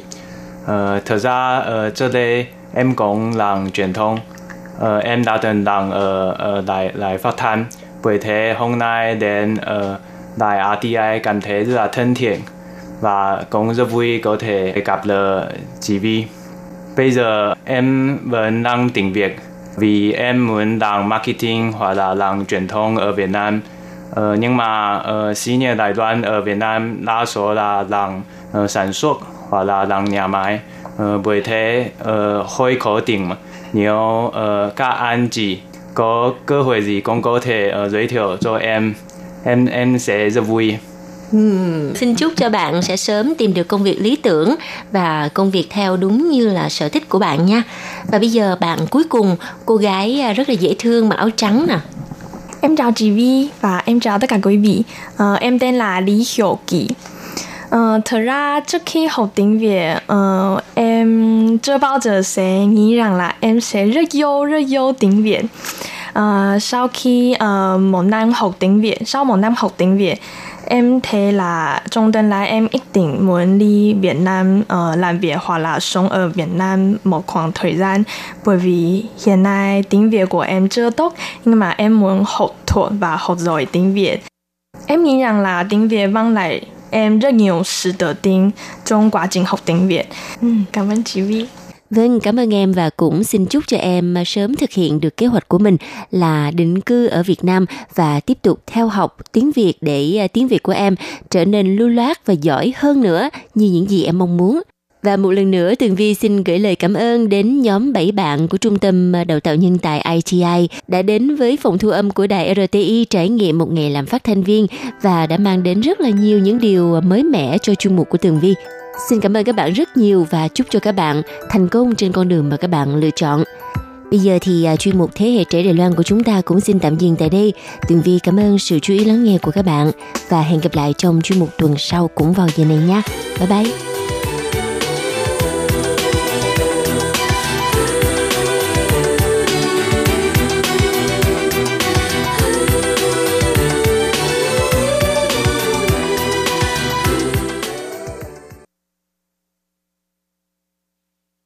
Ờ, thật ra ở trước đây em cũng làm truyền thông, ờ, em đã từng làm ở, ở đài, đài phát thanh. Bởi thế hôm nay đến uh, đài rờ tê i cảm thấy rất là thân thiện và cũng rất vui có thể gặp lại chị Vi. Bây giờ em vẫn đang tìm việc vì em muốn làm marketing hoặc là làm truyền thông ở Việt Nam. Uh, nhưng mà uh, xí nghiệp Đài Loan ở Việt Nam đa số là làm uh, sản xuất hoặc là làm nhà máy. Uh, bởi thế uh, hơi khó tìm. Nếu uh, các anh chị có cơ hội gì con có thể uh, giới thiệu cho em, em em sẽ rất vui. Hmm. Xin chúc cho bạn sẽ sớm tìm được công việc lý tưởng và công việc theo đúng như là sở thích của bạn nha. Và bây giờ bạn cuối cùng, cô gái rất là dễ thương mặc áo trắng nè. Em chào chị Vi và em chào tất cả quý vị. Uh, em tên là Lý Hiểu Kỳ. Uh, thật ra trước khi học tiếng Việt, uh, em chưa bao giờ sẽ nghĩ rằng là em sẽ rất yêu, rất yêu tiếng Việt. Uh, sau khi uh, một năm học tiếng Việt, sau một năm học tiếng Việt, em thấy là trong tương lai em ít định muốn đi Việt Nam uh, làm việc hoặc là sống ở Việt Nam một khoảng thời gian, bởi vì hiện nay tiếng Việt của em chưa tốt, nhưng mà em muốn học thuộc và học giỏi tiếng Việt. Em nghĩ rằng là tiếng Việt mang lại em rất nhiều sự tự tin trong quá trình học tiếng Việt. Ừ, cảm ơn chị Vi. Vâng, cảm ơn em và cũng xin chúc cho em sớm thực hiện được kế hoạch của mình là định cư ở Việt Nam và tiếp tục theo học tiếng Việt để tiếng Việt của em trở nên lưu loát và giỏi hơn nữa như những gì em mong muốn. Và một lần nữa, Tường Vi xin gửi lời cảm ơn đến nhóm bảy bạn của Trung tâm Đào tạo Nhân tài i tê i đã đến với phòng thu âm của đài rờ tê i trải nghiệm một ngày làm phát thanh viên và đã mang đến rất là nhiều những điều mới mẻ cho chuyên mục của Tường Vi. Xin cảm ơn các bạn rất nhiều và chúc cho các bạn thành công trên con đường mà các bạn lựa chọn. Bây giờ thì chuyên mục Thế hệ trẻ Đài Loan của chúng ta cũng xin tạm dừng tại đây. Tường Vi cảm ơn sự chú ý lắng nghe của các bạn và hẹn gặp lại trong chuyên mục tuần sau cũng vào giờ này nha. Bye bye!